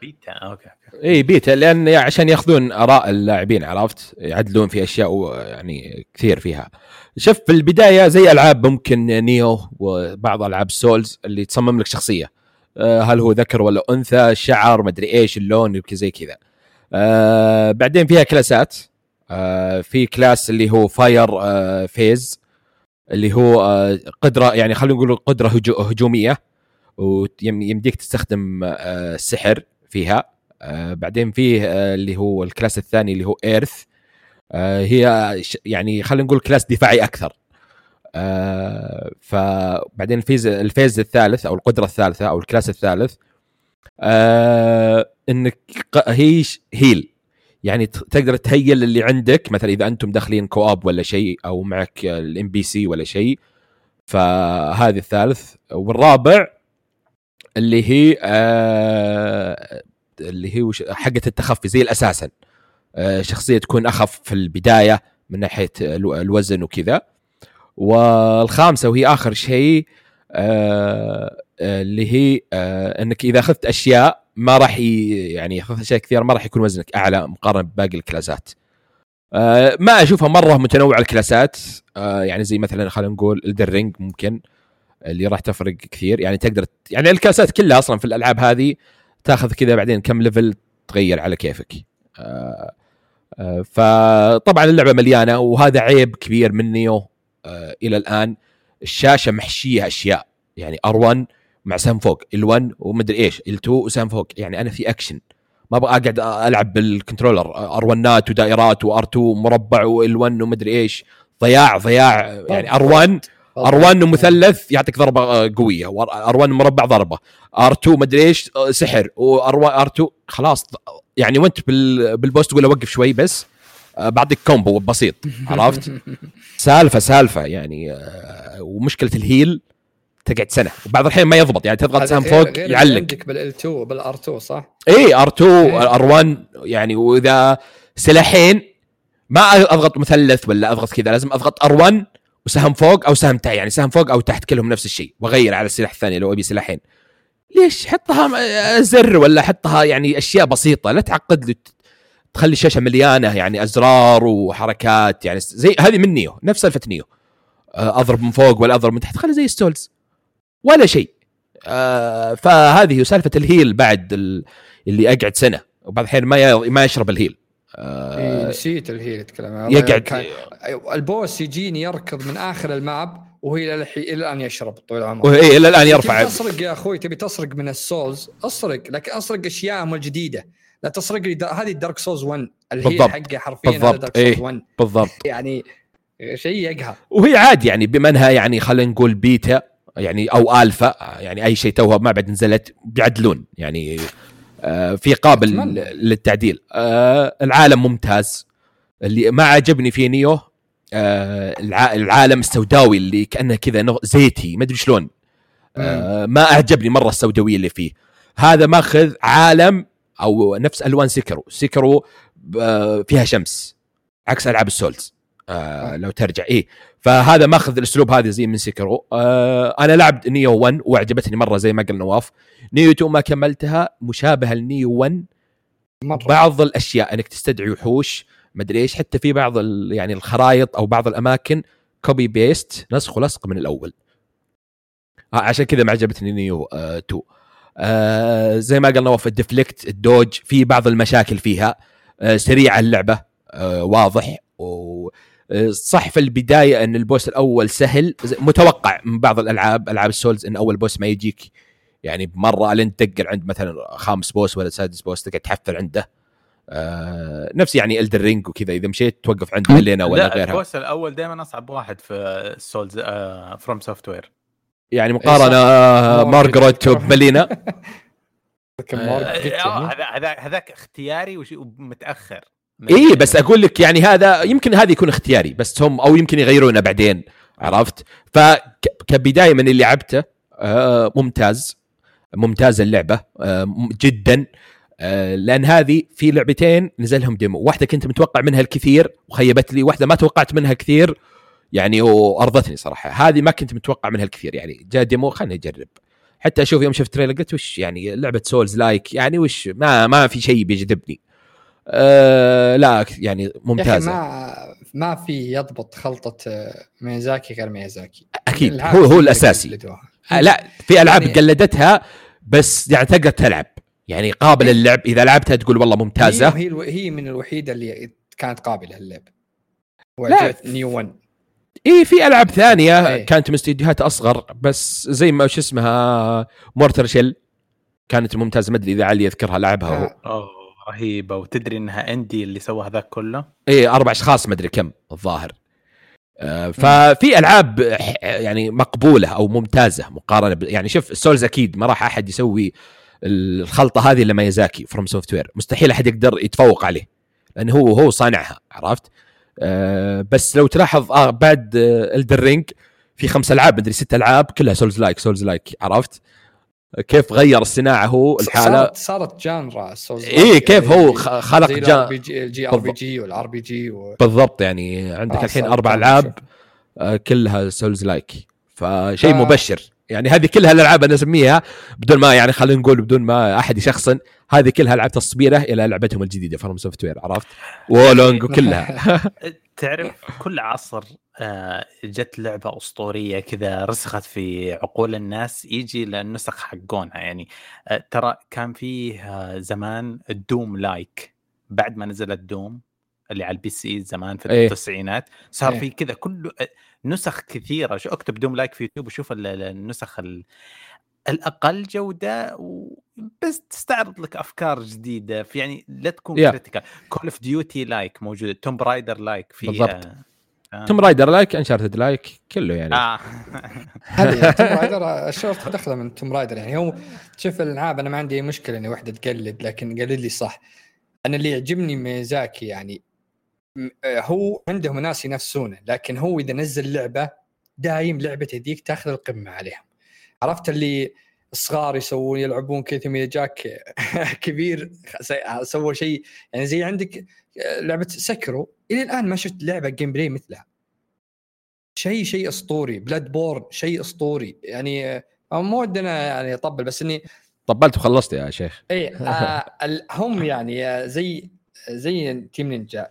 بيتا اوكي اي بيتا، لان عشان ياخذون اراء اللاعبين عرفت، يعدلون في اشياء يعني كثير فيها. شوف في البدايه زي العاب ممكن نيو وبعض العاب سولز اللي تصمم لك شخصيه، هل هو ذكر ولا انثى، شعر مدري ايش، اللون زي كذا. بعدين فيها كلاسات، في كلاس اللي هو فاير فيز اللي هو قدره، يعني خلينا نقول قدره هجوميه ويمديك تستخدم السحر فيها. آه بعدين فيه آه اللي هو الكلاس الثاني اللي هو ايرث، آه هي يعني خلينا نقول كلاس دفاعي اكثر. آه فبعدين الفيز الفيز الثالث او القدره الثالثه او الكلاس الثالث آه انك هي هيل، يعني تقدر تهيل اللي عندك، مثلا اذا انتم داخلين كواب ولا شيء او معك الام بي سي ولا شيء، فهذه الثالث. والرابع اللي هي آه اللي هي حقة التخفي زي الأساسا، آه شخصية تكون أخف في البداية من ناحية الوزن وكذا. والخامسة وهي آخر شيء آه اللي هي آه أنك إذا أخذت أشياء ما راح يعني أخذت أشياء كثير ما راح يكون وزنك أعلى مقارنة بباقي الكلاسات. آه ما أشوفها مرة متنوعة الكلاسات، آه يعني زي مثلا خلينا نقول الدرينج ممكن اللي راح تفرق كثير، يعني تقدر يعني الكلاسات كلها أصلا في الألعاب هذه تأخذ كذا بعدين كم ليفل تغير على كيفك. آه آه فطبعا اللعبة مليانة، وهذا عيب كبير من نيو آه إلى الآن، الشاشة محشية أشياء، يعني آر ون مع سهم فوق، ال1 ومدري إيش، ال2 وسهم فوق، يعني أنا في أكشن ما أبغى أقعد ألعب بالكنترولر آر ونات ودائرات وآر تو مربع وال1 ومدري إيش، ضياع ضياع يعني آر ون آر ون مثلث يعطيك ضربة قوية، وآر ون مربع ضربة، آر تو مدري إيش سحر، وآر تو خلاص يعني وانت بالبوست تقول أوقف شوي بس بعدك كومبو بسيط، عرفت؟ سالفة سالفة يعني. ومشكلة الهيل تقعد سنة وبعد الحين ما يضبط، يعني تضغط سهم فوق يعلق بالال2 بالار2 صح؟ اي ار2 ار1 يعني، وإذا سلاحين ما أضغط مثلث ولا أضغط كذا، لازم أضغط آر ون وسهم فوق او سهم تحت، يعني سهم فوق او تحت كلهم نفس الشيء، واغير على السلاح الثاني لو ابي سلاحين. ليش حطها زر ولا حطها يعني اشياء بسيطه، لا تعقد لي تخلي الشاشه مليانه يعني ازرار وحركات، يعني زي هذه من نيو نفس سالفه نيو، اضرب من فوق ولا اضرب من تحت، خلي زي ستولز ولا شيء. فهذه سالفه الهيل بعد اللي اقعد سنه وبعد الحين ما ما يشرب الهيل. آه نسيت الهيل تكلم يقعد البوس يجيني يركض من آخر الماب وهي إلى الآن يشرب طول عمره، وهي إلى الآن يرفع. تسرق يا أخوي، تبي تسرق من السولز أسرق، لكن أسرق أشياءهم الجديدة، لا تسرق لي دا... هذه الدارك سولز ون الهيل حقه حرفيا دارك سولز ون بالضبط، يعني شيء يقهر. وهي عاد يعني بمنها يعني خلينا نقول بيتا يعني أو ألفا، يعني أي شيء توها ما بعد نزلت بيعدلون، يعني في قابل للتعديل. العالم ممتاز، اللي ما عجبني فيه نيو العالم السوداوي اللي كأنه كذا زيتي ما أدري شلون، ما أعجبني مرة السوداوية اللي فيه. هذا ماخذ عالم أو نفس ألوان سيكرو، سيكرو فيها شمس عكس ألعاب السولز لو ترجع إيه، فهذا ماخذ الأسلوب هذا زي من سيكرو. أنا لعبت نيو ون وعجبتني مرة زي ما قال نواف. نيو تو ما كملتها، مشابهة لنيو ون بعض الأشياء، أنك تستدعي وحوش مدري إيش، حتى في بعض يعني الخرائط أو بعض الأماكن كوبي بيست نسخ ولصق من الأول، عشان كذا ما عجبتني نيو تو. آه زي ما قال نواف الديفليكت الدوج في بعض المشاكل فيها، آه سريعة اللعبة، آه واضح و صح في البداية أن البوس الأول سهل، متوقع من بعض الألعاب ألعاب السولز أن أول بوس ما يجيك يعني بمرة، لين تدقل عند مثلا خامس بوس ولا سادس بوس تقعد تحفل عنده. آه نفس يعني إلدر رينج وكذا، إذا مشيت توقف عند لينا ولا غيرها. البوس الأول دائما أصعب واحد في السولز آه فروم سوفتوير، يعني مقارنة آه مارغريت وبلينا. هذا هذاك اختياري ومتأخر إيه، بس أقول لك يعني هذا يمكن هذا يكون اختياري بس هم أو يمكن يغيرونه بعدين، عرفت؟ فكبداية من اللي لعبته آه ممتاز ممتاز اللعبة آه جدا، آه لأن هذه في لعبتين نزلهم ديمو، واحدة كنت متوقع منها الكثير وخيبت لي، واحدة ما توقعت منها كثير يعني وأرضتني صراحة. هذه ما كنت متوقع منها الكثير، يعني جاء ديمو خلني أجرب حتى أشوف. يوم شفت تريلر قلت وش يعني لعبة سولز لايك، يعني وش ما ما في شيء بيجذبني. أه لا يعني ممتازة، ما ما في يضبط خلطة ميازاكي غير ميازاكي، أكيد هو هو الأساسي. لا في ألعاب يعني قلدتها بس يعني تقدر تلعب، يعني قابل اللعب إذا لعبتها تقول والله ممتازة. هي هي من الوحيدة اللي كانت قابلة اللعب، وجت نيو ون. إيه في ألعاب ثانية ايه. كانت مستديوهات أصغر بس زي ما وش اسمها مورترشل كانت ممتازة، مدري إذا علي يذكرها لعبها هو. رهيبة، وتدري إنها أندي اللي سوى هذا كله إيه أربع أشخاص مدري كم الظاهر. آه ففي ألعاب يعني مقبولة أو ممتازة مقارنة ب... يعني شوف السولز أكيد ما راح أحد يسوي الخلطة هذه إلا ميازاكي فروم سوفتوير، مستحيل أحد يقدر يتفوق عليه لأنه هو هو صانعها، عرفت؟ آه بس لو تلاحظ آه بعد آه الدرينج في خمس ألعاب مدري ست ألعاب كلها سولز لايك سولز لايك، عرفت؟ كيف غير الصناعة هو الحالة صارت جانرا السولز إيه، كيف هو خلق جانرا الجي ار بي جي والار بي جي بالضبط، يعني عندك آه الحين أربع ألعاب كلها سولز لايك، فشيء آه. مبشر يعني. هذه كلها الألعاب أنا أسميها بدون ما يعني خلينا نقول بدون ما أحد يشخصن، هذه كلها ألعاب تصبيره إلى لعبتهم الجديدة فروم سوفت وير، عرفت؟ وولونج وكلها. تعرف كل عصر جت لعبة أسطورية كذا رسخت في عقول الناس يجي للنسخ حقونها يعني. ترى كان فيه زمان الدوم لايك، بعد ما نزلت دوم اللي على البي سي زمان في أيه. التسعينات صار أيه. في كذا كل نسخ كثيرة. شو اكتب دوم لايك في يوتيوب وشوف النسخ الأقل جودة، بس تستعرض لك أفكار جديدة في يعني لا تكون yeah. كريتيكال. كول اوف ديوتي لايك موجودة، توم رايدر لايك في بالضبط. آه. توم رايدر لايك، انشارتد لايك، كله يعني آه. هذا توم رايدر الشورت دخله من توم رايدر يعني. هو شوف الألعاب أنا ما عندي مشكلة إني واحدة تقلد، لكن قلد لي صح. أنا اللي يعجبني ميزاكي يعني، هو عنده ناس ينافسونه، لكن هو إذا نزل لعبة دايم لعبة هذيك تأخذ القمة عليهم. عرفت اللي الصغار يسوون يلعبون كذا، ميجاك كبير سوى شيء يعني. زي عندك لعبة سكرو إلى الآن ما شفت لعبة جيم بلاي مثلها، شيء شيء أسطوري. بلاد بورن شيء أسطوري يعني. مو ودنا يعني أطبل، بس إني طبلت وخلصت يا شيخ. إيه هم يعني زي زي تيم نينجا،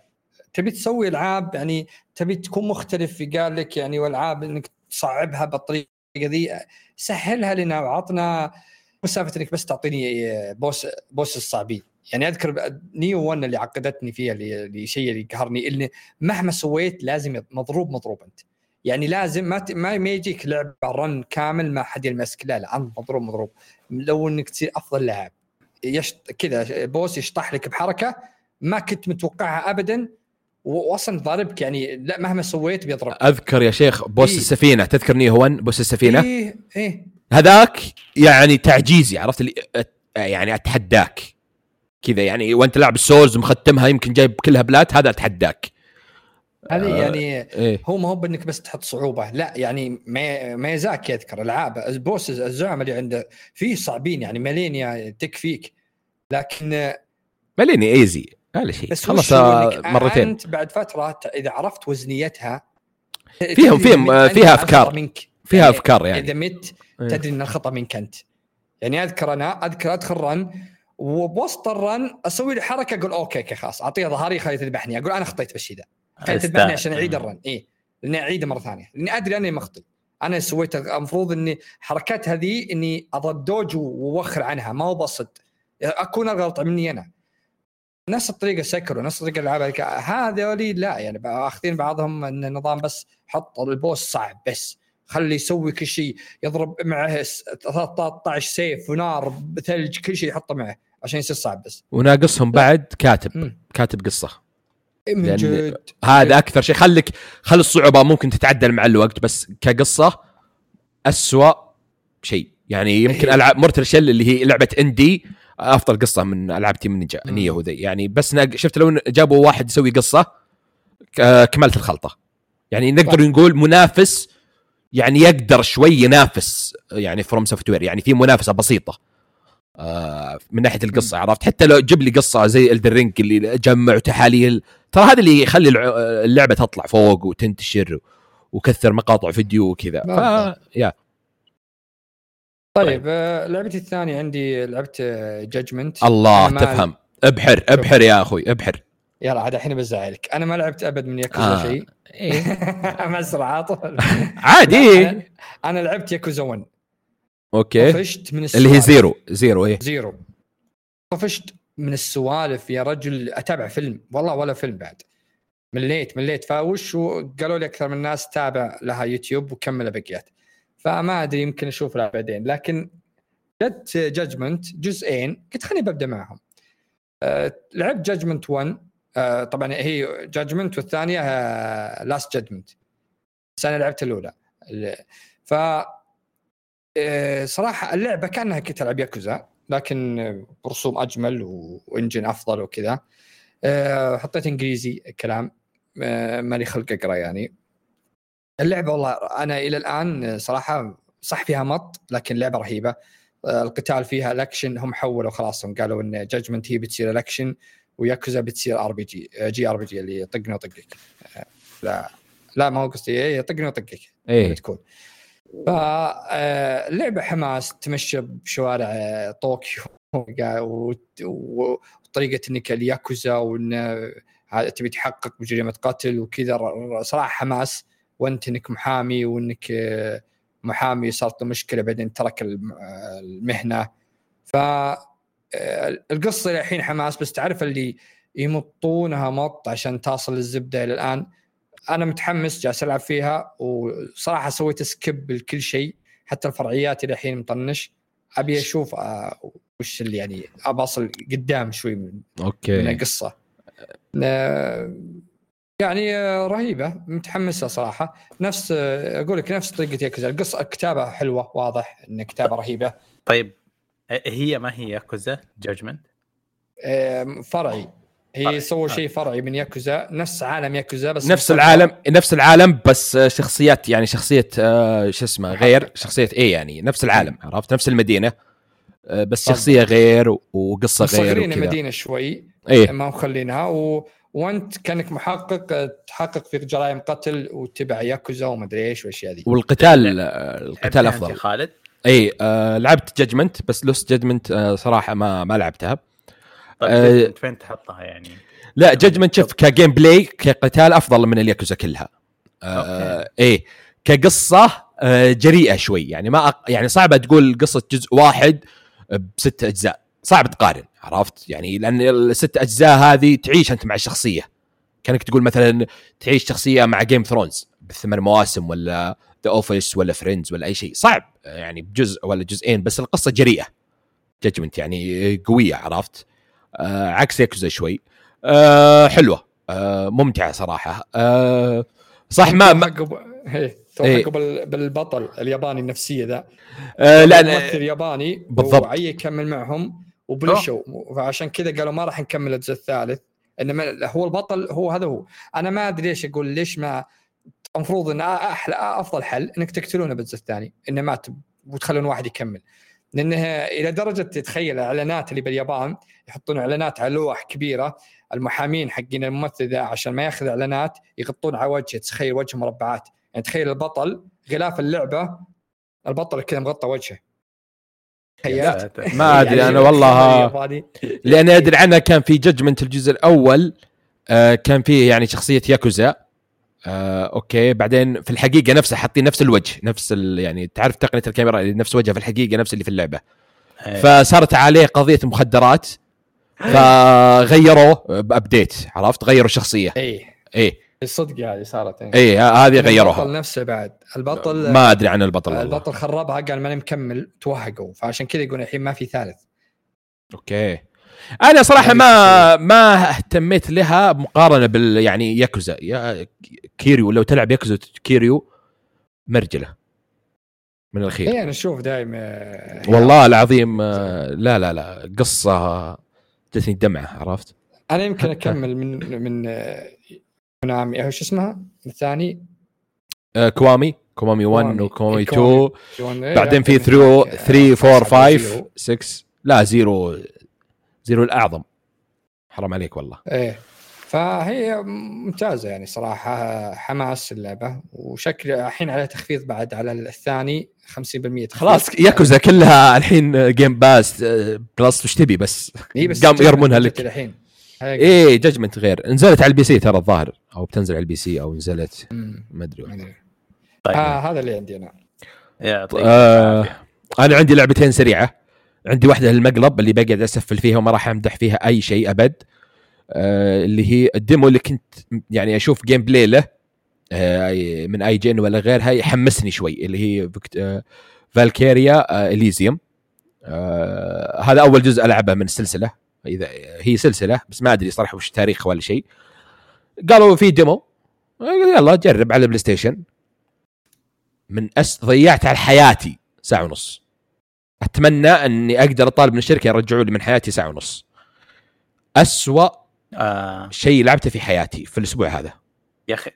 تبي تسوي ألعاب يعني تبي تكون مختلف، قال لك يعني والألعاب إنك تصعبها بالطريقة ذي، سهلها لنا وعطنا مسافة إنك بس تعطيني بوس بوس الصعبين يعني. أذكر نيو ون اللي عقدتني فيها اللي شيء اللي قهرني، اللي مهما سويت لازم مضروب مضروب أنت يعني، لازم ما ت... ما يجيك لعب رن كامل ما حد يلمسك، لا لا مضروب مضروب. لو إنك تصير أفضل لاعب يشط... كذا بوس يشطح لك بحركة ما كنت متوقعها أبدا، وأصلا ضربك يعني، لا مهما سويت بيضرب. أذكر يا شيخ بوس إيه؟ السفينة تذكرني هو بوس السفينة إيه؟ إيه؟ هذاك يعني تعجيزي، عرفت اللي يعني أتحداك كذا يعني، وأنت لاعب السولز مختمها يمكن جايب كلها بلات، هذا أتحداك هذه آه يعني إيه؟ هو ما هو بأنك بس تحط صعوبة، لا يعني ما ما يزاك. يذكر العاب البوس الزعم اللي عنده فيه صعبين يعني، مالينيا تكفيك، لكن مالينيا ايزي هذا شيء خلص مرتين. انت بعد فتره اذا عرفت وزنيتها فيهم فيهم فيها افكار منك، فيها افكار يعني، اذا مت تدري ان الخطا منك انت يعني. اذكر انا اذكر ادخل رن وبوسط الرن اسوي لي حركه اقول اوكي خلاص اعطيه ظهري خليه تذبحني، اقول انا خطيت بالشي ذا خليه تذبحني عشان اعيد الرن. اي لاني اعيده مره ثانيه لاني ادري اني مخطئ، انا سويت المفروض اني حركات هذه اني اضد دوج ووخر عنها، ما بصد اكون الغلط مني انا. نفس الطريقة سكر ونفس الطريقة العاب هذا ولي لا يعني، أخذين بعضهم أن النظام بس حط البوس صعب بس خلي يسوي كل شيء، يضرب معه ثلاثة عشر سيف ونار بثلج كل شيء يحطه معه عشان يصير صعب بس. وناقصهم بعد كاتب م. كاتب قصة من جد، هذا أكثر شيء. خلك خل الصعوبة ممكن تتعدل مع الوقت، بس كقصة أسوأ شيء يعني. يمكن ألعب مرتل شل اللي هي لعبة اندي أفضل قصة من ألعبتي من نينجا نيو ذي يعني. بس شفت لو جابوا واحد يسوي قصة كملت الخلطة يعني، نقدر نقول منافس يعني، يقدر شوي ينافس يعني فروم سوفت وير يعني، في منافسة بسيطة من ناحية القصة، عرفت؟ حتى لو جيب لي قصة زي الدرينك اللي جمع تحاليل، ترى هذا اللي يخلي اللعبة تطلع فوق وتنتشر وكثر مقاطع فيديو وكذا. ف... يا طيب لعبتي الثانية عندي لعبة جاجمنت. الله تفهم، ابحر ابحر يا أخوي ابحر. يلا عاد الحين بزعلك، أنا ما لعبت أبد من ياكوزا آه. شيء إيه مسرعة طول عادي. أنا, أنا لعبت ياكوزا ون أوكي، طفشت من السوالف اللي هي زيرو زيرو إيه زيرو، طفشت من السوالف يا رجل. أتابع فيلم والله ولا فيلم بعد، مليت مليت فاوش، وقالوا لي أكثر من الناس تابع لها يوتيوب وكمل بقيات، فما أدري يمكن أشوف لها بعدين. لكن جت جاجمنت جزئين قلت خلني ببدأ معهم. أه لعبت جاجمنت واحد أه طبعا هي جاجمنت، والثانية أه لاست جاجمنت، بس أنا لعبت الأولى. ف أه صراحة اللعبة كأنها كنت ألعب ياكوزا، لكن برسوم أجمل وإنجن أفضل وكذا. أه حطيت إنجليزي كلام أه مالي خلق أقرأ يعني. اللعبة والله أنا إلى الآن صراحة صح فيها مط، لكن لعبة رهيبة. القتال فيها الأكشن، هم حولوا خلاص، هم قالوا إن جاجمنت هي بتصير الأكشن وياكوزا بتصير آر بي جي جي آر بي جي اللي طقنا وطقك. لا لا ما هو قصدي ايه يطقني وطقك ايه بتكون. فلعبة حماس تمشى بشوارع طوكيو وطريقة انك الياكوزا وان تبي تحقق بجريمة قتل وكذا صراحة حماس، وانت انك محامي وانك محامي صارت مشكلة بعدين ترك المهنة. فالقصة الحين حماس، بس تعرف اللي يمطونها مط عشان تصل الزبدة. إلى الآن أنا متحمس جالس ألعب فيها، وصراحة سويت سكيب لكل شيء حتى الفرعيات إلى الحين مطنش، أبي أشوف أه وش اللي يعني أبصل قدام شوي من أوكي. من القصة أه يعني رهيبة، متحمسة صراحة. نفس أقول لك نفس طريقة ياكوزا، القصة كتابة حلوة، واضح إن كتابة رهيبة. طيب هي ما هي ياكوزا جادجمنت؟ أه فرعي، هي سووا شيء فرعي من ياكوزا، نفس عالم ياكوزا بس نفس العالم نفس العالم بس شخصيات، يعني شخصية آه شو اسمه غير شخصية ايه، يعني نفس العالم عرفت، نفس المدينة آه بس طبعا. شخصية غير وقصة غير وكذا، مدينة شوي ايه ما مخلينها و... وانت كانك محقق تحقق في جرائم قتل وتبع ياكوزا وما ادري ايش واشياء هذه، والقتال القتال افضل. خالد اي آه لعبت جادجمنت بس لوس جادجمنت آه صراحة ما ما لعبتها. أه فين تحطها يعني؟ لا جادجمنت شوف كجيم بلاي كقتال أفضل من الياكوزا كلها أه إيه كقصة أه جريئة شوي، يعني ما أق... يعني صعبة تقول قصة جزء واحد بست أجزاء، صعب تقارن عرفت يعني، لأن الست أجزاء هذه تعيش أنت مع الشخصية، كأنك تقول مثلا تعيش شخصية مع جيم ثرونز بالثمان مواسم ولا ذا أوفيس ولا فريندز ولا أي شيء، صعب يعني بجزء ولا جزئين بس. القصة جريئة جادجمنت يعني قوية عرفت، آه عكس ياكوزا شوي آه حلوة آه ممتعة صراحة آه صح. ما توقع بالبطل الياباني النفسية ذا آه لا الممثل الياباني وعي يكمل معهم وبلشوا، فعشان كذا قالوا ما راح نكمل الجزء الثالث، إنما هو البطل هو هذا هو. أنا ما أدري إيش أقول، ليش ما المفروض إن أحلى أفضل حل إنك تقتلونه بالجزء الثاني إنما تب وتخلون واحد يكمل، لأنها إلى درجة تتخيل الإعلانات اللي باليابان يحطون إعلانات على لوح كبيرة، المحامين حقين الممثل ذا عشان ما ياخذ إعلانات يغطون على وجهه، تخيل وجه مربعات، يعني تخيل البطل غلاف اللعبة البطل كذا مغطى وجهه. ما أدري يعني أنا والله لأن أدري عنها كان في جادجمنت الجزء الأول آه كان فيه يعني شخصية ياكوزا آه، أوكي بعدين في الحقيقة نفسه حاطين نفس الوجه نفس ال... يعني تعرف تقنية الكاميرا نفس وجهه في الحقيقة نفس اللي في اللعبة هي. فصارت عليه قضية مخدرات فغيروا بأبديت عرفت، غيروا شخصية اي اي الصدق هذه صارت اي هذه غيروها. البطل نفسه بعد البطل ما أدري عن البطل والله. البطل خربها قال ما نكمل توهقوا، فعشان كذا يقولون الحين ما في ثالث. أوكي أنا صراحة ما ما اهتميت لها مقارنة بال يعني ياكوزا يا كيريو، لو تلعب ياكوزا كيريو مرجلة من الخير. إيه أنا أشوف دائما والله العظيم لا لا لا قصة جتني الدمعة عرفت. أنا يمكن أكمل من من كونامي إيش اسمها الثاني كوامي كوامي واحد وكوامي اثنين بعدين في ثري ثري فور فايف سكس لا زيرو زيرو الأعظم حرام عليك والله إيه. فهي ممتازة يعني صراحة حماس اللعبة، وشكل الحين على تخفيض بعد على الثاني خمسين بالمية خلاص. ياكوزا كلها الحين جيم باس بلس وش تبي بس قام يرمونها لك الحين إيه. جادجمنت غير نزلت على البي سي ترى الظاهر، أو بتنزل على البي سي أو نزلت ما أدري طيب. آه هذا اللي عندي أنا آه أنا عندي لعبتين سريعة. عندي واحدة المقلب اللي بقعد أسفل فيها وما راح أمدح فيها أي شيء أبد آه، اللي هي الديمو اللي كنت يعني أشوف جيم بلاي له آه من آي جي إن ولا غيرها يحمسني شوي، اللي هي آه فالكيريا آه إليزيوم آه، هذا أول جزء ألعبه من السلسلة، إذا هي سلسلة بس ما أدري صراحة وش تاريخ ولا شيء. قالوا في ديمو يلا جرب على البلاي ستيشن من أس... ضيعت على حياتي ساعة ونص، أتمنى أني أقدر أطالب من الشركة يرجعوا لي من حياتي ساعة ونص. أسوأ آه. شيء لعبته في حياتي في الأسبوع هذا يا أخي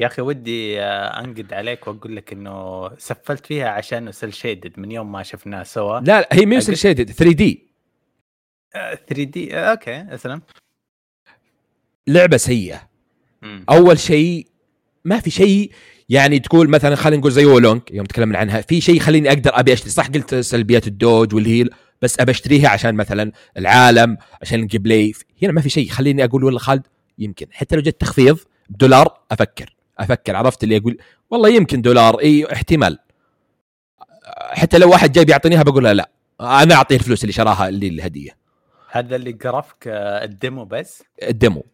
يا أخي ودي أنقد عليك وأقول لك أنه سفلت فيها عشان سيل شيدد من يوم ما شفناه سوا. لا, لا هي مو سيل شيدد ثري دي آه ثري دي آه أوكي أسلم. لعبة سيئة م. أول شيء ما في شيء يعني تقول مثلا خلينا نقول زي ولونك يوم تكلمنا عنها في شيء خليني اقدر ابي اشتري. صح قلت سلبيات الدوج والهيل بس ابي اشتريها عشان مثلا العالم عشان الجيم بلاي. هنا ما في شيء خليني اقول والله خالد يمكن حتى لو جت تخفيض بدولار افكر افكر عرفت اللي اقول والله يمكن دولار اي احتمال. حتى لو واحد جاي بيعطينيها بقولها لا انا اعطيه الفلوس اللي شراها اللي الهديه. هذا اللي قرفك الديمو بس الديمو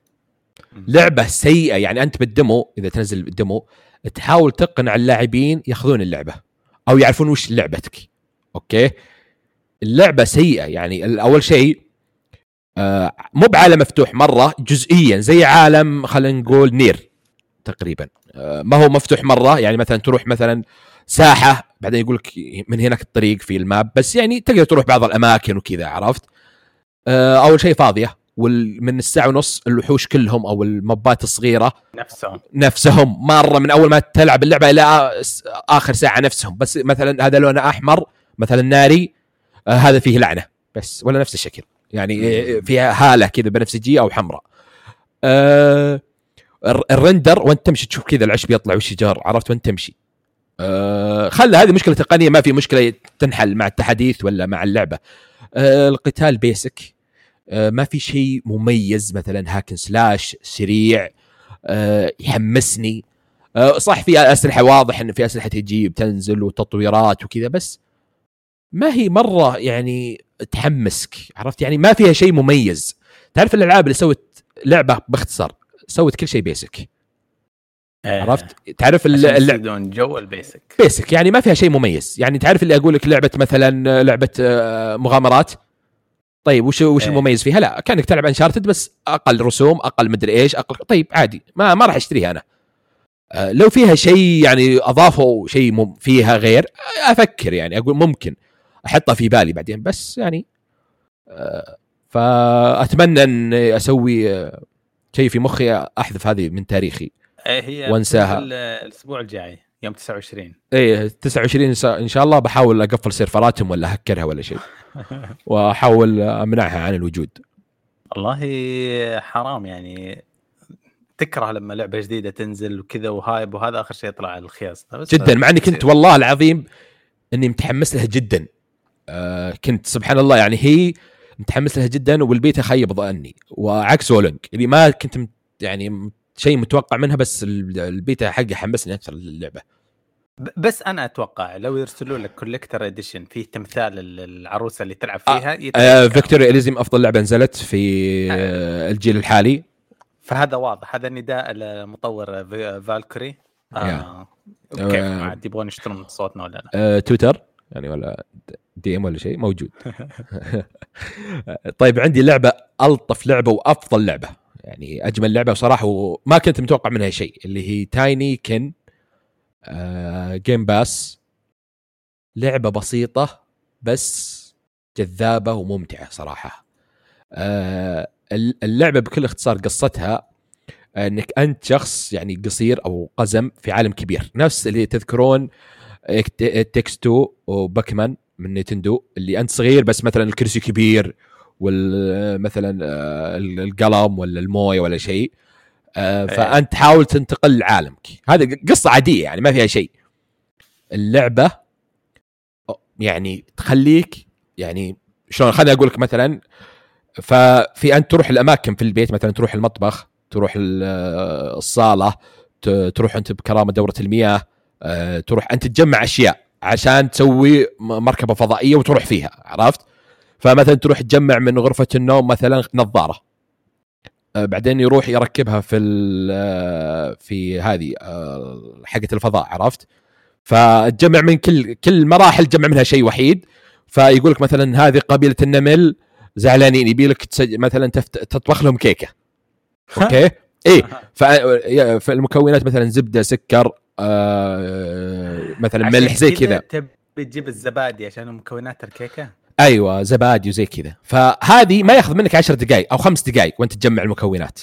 لعبه سيئه يعني. انت بالديمو اذا تنزل الديمو تحاول تقنع اللاعبين ياخذون اللعبه او يعرفون وش لعبتك. اوكي اللعبه سيئه يعني. اول شيء آه مو بعالم مفتوح مره جزئيا زي عالم خلينا نقول نير تقريبا. آه ما هو مفتوح مره يعني مثلا تروح مثلا ساحه بعدين يقولك من هناك الطريق في الماب بس يعني تقدر تروح بعض الاماكن وكذا عرفت. آه اول شيء فاضيه ومن الساعه ونص الوحوش كلهم او المبات الصغيره نفسهم نفسهم مره من اول ما تلعب اللعبه الى اخر ساعه نفسهم. بس مثلا هذا لونه احمر مثلا ناري آه هذا فيه لعنه بس ولا نفس الشكل يعني فيها هاله كذا بنفسجيه او حمراء. آه الرندر وانت تمشي تشوف كذا العش بيطلع والشجار عرفت وانت تمشي. أه خلى هذه مشكلة تقنية ما في مشكلة تنحل مع التحديث ولا مع اللعبة. أه القتال بيسك أه ما في شيء مميز مثلا هاكن سلاش سريع أه يحمسني. أه صح في أسلحة واضح إن في أسلحة تجيب تنزل وتطويرات وكذا بس ما هي مرة يعني تحمسك عرفت يعني ما فيها شيء مميز. تعرف الألعاب اللي سوت لعبة باختصار سوت كل شيء بيسك عرفت. تعرف اللعبة جو البيسك بيسك يعني ما فيها شيء مميز يعني. تعرف اللي أقول لك لعبة مثلا لعبة مغامرات طيب وش وش ايه. المميز فيها لا كانك تلعب أنشارتد بس أقل رسوم أقل مدري إيش أقل طيب عادي ما ما راح أشتريها أنا. أه لو فيها شيء يعني أضافوا شيء مم فيها غير أفكر يعني أقول ممكن أحطها في بالي بعدين بس يعني. أه فأتمنى أن أسوي شيء في مخي أحذف هذه من تاريخي هي وانساها الاسبوع الجاي يوم تسعة وعشرين ايه تسعة وعشرين ان شاء الله بحاول اقفل سيرفراتهم ولا هكرها ولا شيء واحاول امنعها عن الوجود. والله حرام يعني تكره لما لعبه جديده تنزل وكذا وهايب وهذا اخر شيء طلع الخياس جدا مع اني كنت والله العظيم اني متحمس لها جدا. آه كنت سبحان الله يعني هي متحمس لها جدا والبيت خيب ظني وعكس ولونج اللي ما كنت يعني شيء متوقع منها بس البيتا حقه حمسني اكثر للعبه. بس انا اتوقع لو يرسلوا لك كولكتر اديشن فيه تمثال العروسه اللي تلعب فيها آه فيكتوريا إليزيوم افضل لعبه نزلت في آه. الجيل الحالي فهذا واضح هذا نداء لمطور فالكري. آه. اوكي آه. عاد يبغون يشترون صوتنا ولا لا آه. تويتر يعني ولا دي ام ولا شيء موجود. طيب عندي لعبه الطف لعبه وافضل لعبه يعني أجمل لعبة بصراحة وما كنت متوقع منها شيء اللي هي تايني كن آه جيم باس. لعبة بسيطة بس جذابة وممتعة صراحة. آه اللعبة بكل اختصار قصتها أنك أنت شخص يعني قصير أو قزم في عالم كبير نفس اللي تذكرون تكستو وباكمان من نينتندو اللي أنت صغير بس مثلا الكرسي كبير والمثلا القلم ولا المويه ولا شيء فانت حاول تنتقل لعالمك. هذا قصه عاديه يعني ما فيها شيء. اللعبه يعني تخليك يعني شلون خليني اقول لك مثلا ففي انت تروح الاماكن في البيت مثلا تروح المطبخ تروح الصاله تروح انت بكرامه دوره المياه تروح انت تجمع اشياء عشان تسوي مركبه فضائيه وتروح فيها عرفت. فمثلا تروح تجمع من غرفة النوم مثلا نظارة بعدين يروح يركبها في في هذه حقة الفضاء عرفت. فتجمع من كل كل مراحل تجمع منها شيء وحيد فيقولك مثلا هذه قبيلة النمل زعلانين يبيلك مثلا تطبخ لهم كيكة اوكي ايه فالمكونات مثلا زبدة سكر مثلا ملح زي كذا تجيب الزبادي عشان مكونات الكيكة ايوه زبادي وزي كذا. فهذه ما ياخذ منك عشر دقائق او خمس دقائق وانت تجمع المكونات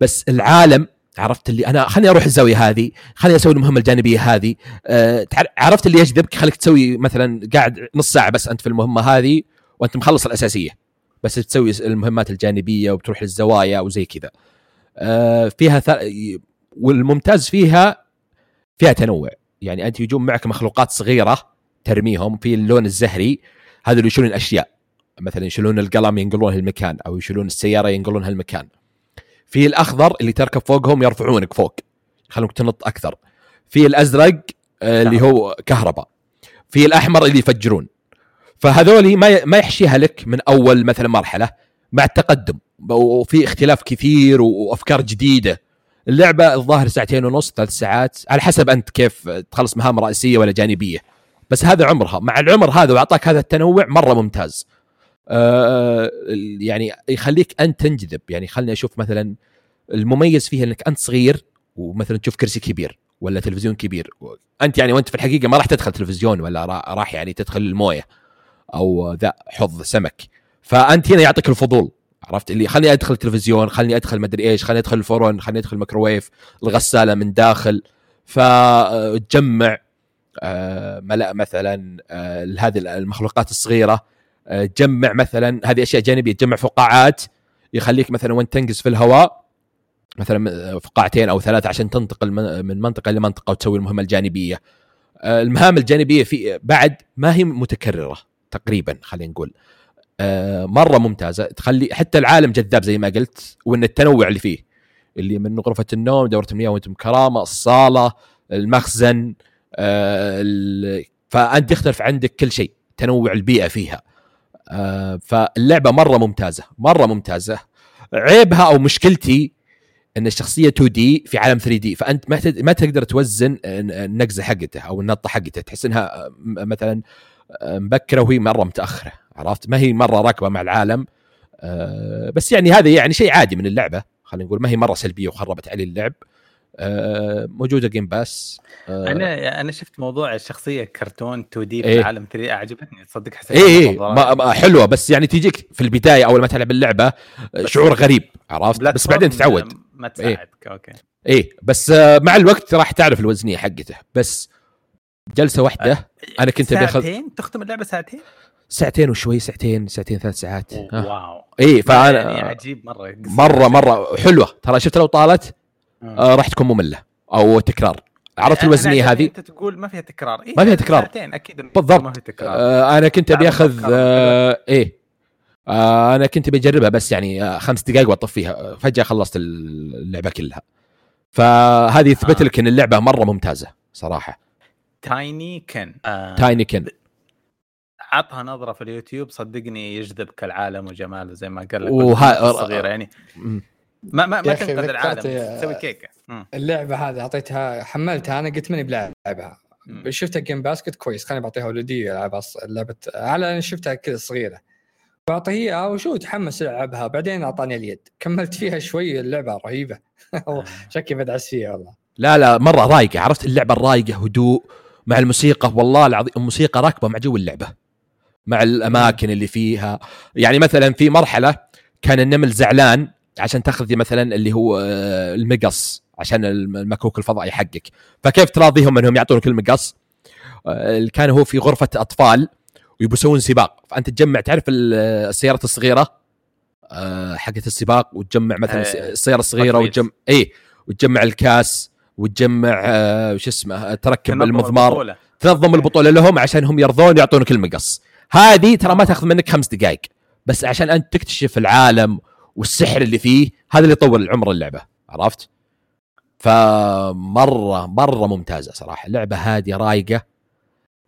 بس العالم عرفت اللي انا خلني اروح الزاويه هذه خلني اسوي المهمه الجانبيه هذه أه عرفت اللي يجذبك خليك تسوي مثلا قاعد نص ساعه بس انت في المهمه هذه وانت مخلص الاساسيه بس تسوي المهمات الجانبيه وبتروح للزوايا وزي كذا. أه فيها ثل... والممتاز فيها فيها تنوع. يعني انت يجون معك مخلوقات صغيره ترميهم في اللون الزهري، هذا اللي يشيلون الاشياء، مثلا يشيلون القلم ينقلونه للمكان، او يشيلون السياره ينقلونها للمكان. في الاخضر اللي تركب فوقهم يرفعونك فوق يخلونك تنط اكثر. في الازرق اللي هو كهرباء. في الاحمر اللي يفجرون. فهذولي ما ما يحشيها لك من اول مثلا مرحله. مع التقدم وفي اختلاف كثير وافكار جديده. اللعبه الظاهر ساعتين ونص ثلاث ساعات على حسب انت كيف تخلص مهام رئيسيه ولا جانبيه، بس هذا عمرها. مع العمر هذا واعطاك هذا التنوع مره ممتاز. أه يعني يخليك انت تنجذب. يعني خلني اشوف مثلا المميز فيها انك انت صغير ومثلا تشوف كرسي كبير ولا تلفزيون كبير، انت يعني وانت في الحقيقه ما راح تدخل تلفزيون ولا راح يعني تدخل المويه او ذا حظ سمك. فانت هنا يعطيك الفضول، عرفت اللي خلني ادخل تلفزيون، خلني ادخل مدري ايش، خلني ادخل الفرن، خلني ادخل الميكروويف، الغساله من داخل. فتجمع ملأ مثلا هذه المخلوقات الصغيره، تجمع مثلا هذه اشياء جانبيه، تجمع فقاعات يخليك مثلا وانت تنقز في الهواء مثلا فقاعتين او ثلاثه عشان تنتقل من منطقه لمنطقه وتسوي المهمه الجانبيه. المهام الجانبيه في بعد ما هي متكرره تقريبا، خلينا نقول مرة ممتازة، تخلي حتى العالم جذاب زي ما قلت، وإن التنوع اللي فيه اللي من غرفة النوم، دورة المياه وانت مكرامة، الصالة، المخزن. فأنت يختلف عندك كل شيء، تنوع البيئة فيها. فاللعبة مرة ممتازة مرة ممتازة. عيبها أو مشكلتي إن الشخصية تو دي في عالم ثري دي، فأنت ما تقدر توزن النقزة حقته أو النطة حقته، تحس إنها مثلا مبكرة وهي مرة متأخرة، عرفت ما هي مرة راكبة مع العالم. أه بس يعني هذا يعني شيء عادي من اللعبة، خلينا نقول ما هي مرة سلبية وخربت علي اللعب. أه موجودة جيم باس. أه أنا أنا شفت موضوع الشخصية كرتون تو دي في إيه؟ العالم ثري دي أعجبتني تصدق، حسيت إيه ما حلوة، بس يعني تيجيك في البداية أول ما تلعب اللعبة شعور غريب، عرفت بس بعدين تتعود ما تساعدك. إيه؟ أوكي إيه بس مع الوقت راح تعرف الوزنية حقته. بس جلسة واحدة أه أنا كنت ساعتين بيخل... تختم اللعبة ساعتين ساعتين وشوي ساعتين ساعتين ثلاث ساعات. واو اي فانا يعني عجيب مره مره مره حلوه ترى. شفت لو طالت آه راح تكون ممله او تكرار، عرفت الوزنيه هذه. انت تقول ما فيها تكرار. إيه؟ ما فيها تكرار ساعتين اكيد بالضبط ما فيها تكرار. آه انا كنت ابي اخذ آه ايه آه انا كنت بجربها بس يعني آه خمس دقائق واطفيها، فجاه خلصت اللعبه كلها. فهذه يثبت آه. لك ان اللعبه مره ممتازه صراحه. تايني كن آه. تايني كن عطها نظرة في اليوتيوب صدقني، يجذبك العالم وجماله زي ما قال لك وها... صغيرة يعني ما ما ما تنقذ العالم تسوي كيكة. اللعبة هذه أعطيتها حملتها أنا قلت مني بلعبها، شفتها جيم باسكت كويس خليني بعطيها ولدي ألعبها لعبة على أنا شفتها كذا صغيرة بعطيها وشو تحمس ألعبها، بعدين أعطاني اليد كملت فيها شوي. اللعبة رهيبة شكي بدعس فيها والله. لا لا مرة رايقة، عرفت اللعبة الرايقة هدوء مع الموسيقى والله العظيم الموسيقى راكبة مع جو اللعبة مع الأماكن اللي فيها. يعني مثلا في مرحلة كان النمل زعلان عشان تأخذ مثلا اللي هو المقص عشان المكوك الفضائي حقك، فكيف تراضيهم أنهم يعطونك المقص؟ كان هو في غرفة أطفال ويبسون سباق، فأنت تجمع تعرف السيارات الصغيرة حقة السباق، وتجمع مثلا السيارة الصغيرة وتجمع إيه وتجمع الكاس وتجمع وش اسمه تركب المضمار، تنظم البطولة لهم عشان هم يرضون يعطونك المقص. هذه ترى ما تاخذ منك خمس دقائق بس عشان أنت تكتشف العالم والسحر اللي فيه، هذا اللي يطول العمر اللعبة، عرفت؟ فمرة مرة ممتازة صراحة. لعبة هادية رايقة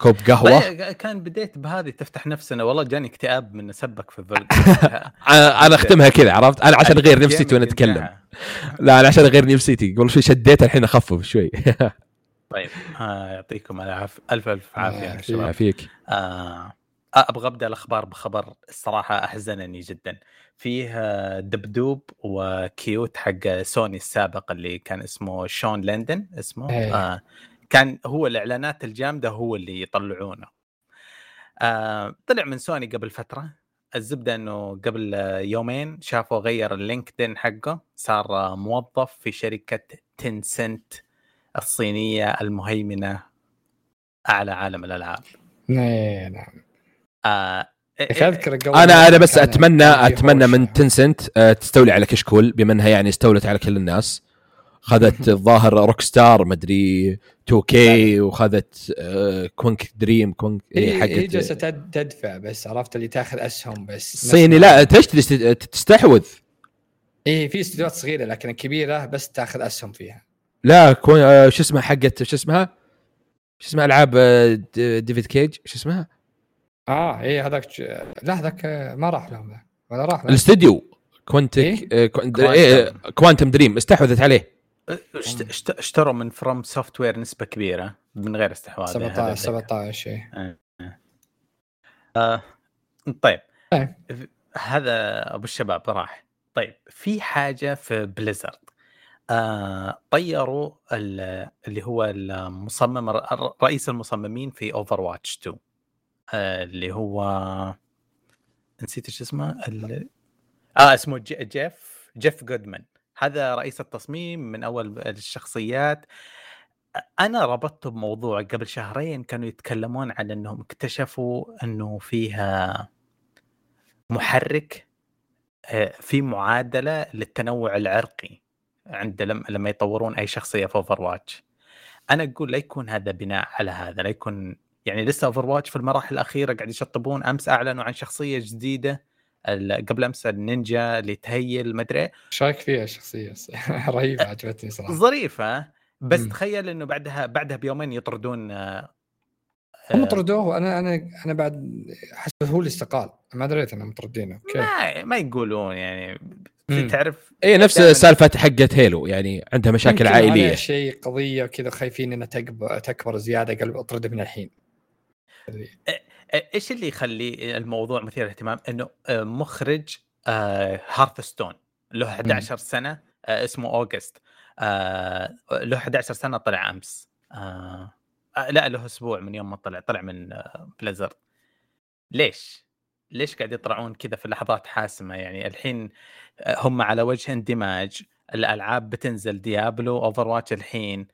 كوب قهوة. كان بديت بهذه تفتح نفسنا والله جاني اكتئاب من سبك في البرد أنا أختمها كذا عرفت، أنا عشان غير نفسيتي وأنا أتكلم لا أنا عشان غير نفسيتي قبل شوي شديت الحين أخفف شوي طيب آه يعطيكم العافية ألف ألف عافية يا شباب. فيك آه أبغى أبدأ الأخبار بخبر الصراحة أحزنني جدا، فيه دبدوب وكيوت حق سوني السابق اللي كان اسمه شون لندن اسمه آه كان هو الإعلانات الجامدة هو اللي يطلعونه. آه طلع من سوني قبل فترة، الزبدة أنه قبل يومين شافوا غير اللينكدين حقه، صار موظف في شركة تينسنت الصينية المهيمنة على عالم الألعاب. نعم آه انا انا بس اتمنى اتمنى من تنسنت تستولي على كشكول بما انها يعني استولت على كل الناس، خذت الظاهر روك ستار مدري تو كي وخذت كوينك دريم كوينك إيه حقت هي جالسة تدفع بس عرفت اللي تاخذ أسهم بس الصيني لا تشتري تستحوذ إيه في استديوهات صغيرة لكن كبيرة بس تاخذ أسهم فيها لا كون آه شو اسمها حقت شو اسمها شو اسمها ألعاب ديفيد كيج شو اسمها آه إيه هذاك لا هذاك ما راح لهم لا ولا راح لهم الاستديو كوانتك إيه؟ آه كوانتم. إيه كوانتم دريم استحوذت عليه اشتروا من فروم سوفت وير نسبة كبيرة من غير استحواذ سبعة عشر سبعة عشر إيه آه. آه. طيب آه. هذا أبو الشباب راح طيب في حاجة في بليزرد آه طيروا اللي هو المصمم رئيس المصممين في أوفر واتش تو آه اللي هو نسيت ايش اسمه اللي... اه اسمه جيف جيف جودمان هذا رئيس التصميم من أول الشخصيات أنا ربطته بموضوع قبل شهرين كانوا يتكلمون عن أنهم اكتشفوا أنه فيها محرك في معادلة للتنوع العرقي عند لما يطورون أي شخصية في أوفرواتش أنا أقول لا يكون هذا بناء على هذا لا يكون يعني لسه أوفرواتش في المراحل الأخيرة قاعد يشطبون أمس أعلنوا عن شخصية جديدة قبل أمس النينجا اللي تهيل مدري شايك فيها شخصية رهيبة عجبتني صراحة ظريفة بس م. تخيل إنه بعدها بعدها بيومين يطردون آه هم طردوه أنا أنا أنا بعد حسب هو الاستقال ما دريت أنا مطردينه ما ما يقولون يعني تعرف إيه نفس سالفة حقت هيلو يعني عندها مشاكل عائلية شيء قضية وكذا خايفين إنها تكبر تكبر زيادة قالوا أطرده من الحين إيش اللي يخلي الموضوع مثير للاهتمام إنه مخرج هارثستون له إحدى عشرة سنة اسمه أوغست له إحدى عشرة سنة طلع أمس لا له أسبوع من يوم ما طلع طلع من بليزرد ليش ليش قاعد يطلعون كذا في لحظات حاسمة يعني الحين هم على وجه اندماج الألعاب بتنزل ديابلو أوفر واتش الحين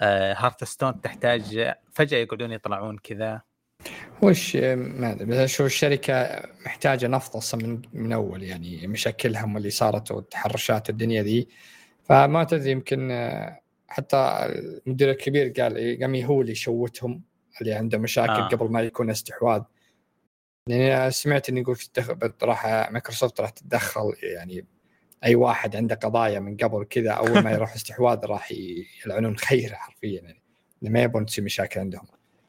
هارثستون تحتاج فجأة يقعدون يطلعون كذا وش ما ادري بس شو الشركه محتاجه نفط اصلا من من اول يعني مشاكلها واللي صارت والتحرشات الدنيا دي فما تدري يمكن حتى المدير الكبير قال قام هو اللي شوتهم اللي عنده مشاكل آه. قبل ما يكون استحواذ يعني سمعت انه يقول في راح مايكروسوفت راح تتدخل يعني اي واحد عنده قضايا من قبل كذا اول ما يروح استحواذ راح يلعنون خيره حرفيا يعني ما يبون تسوي مشاكل عندهم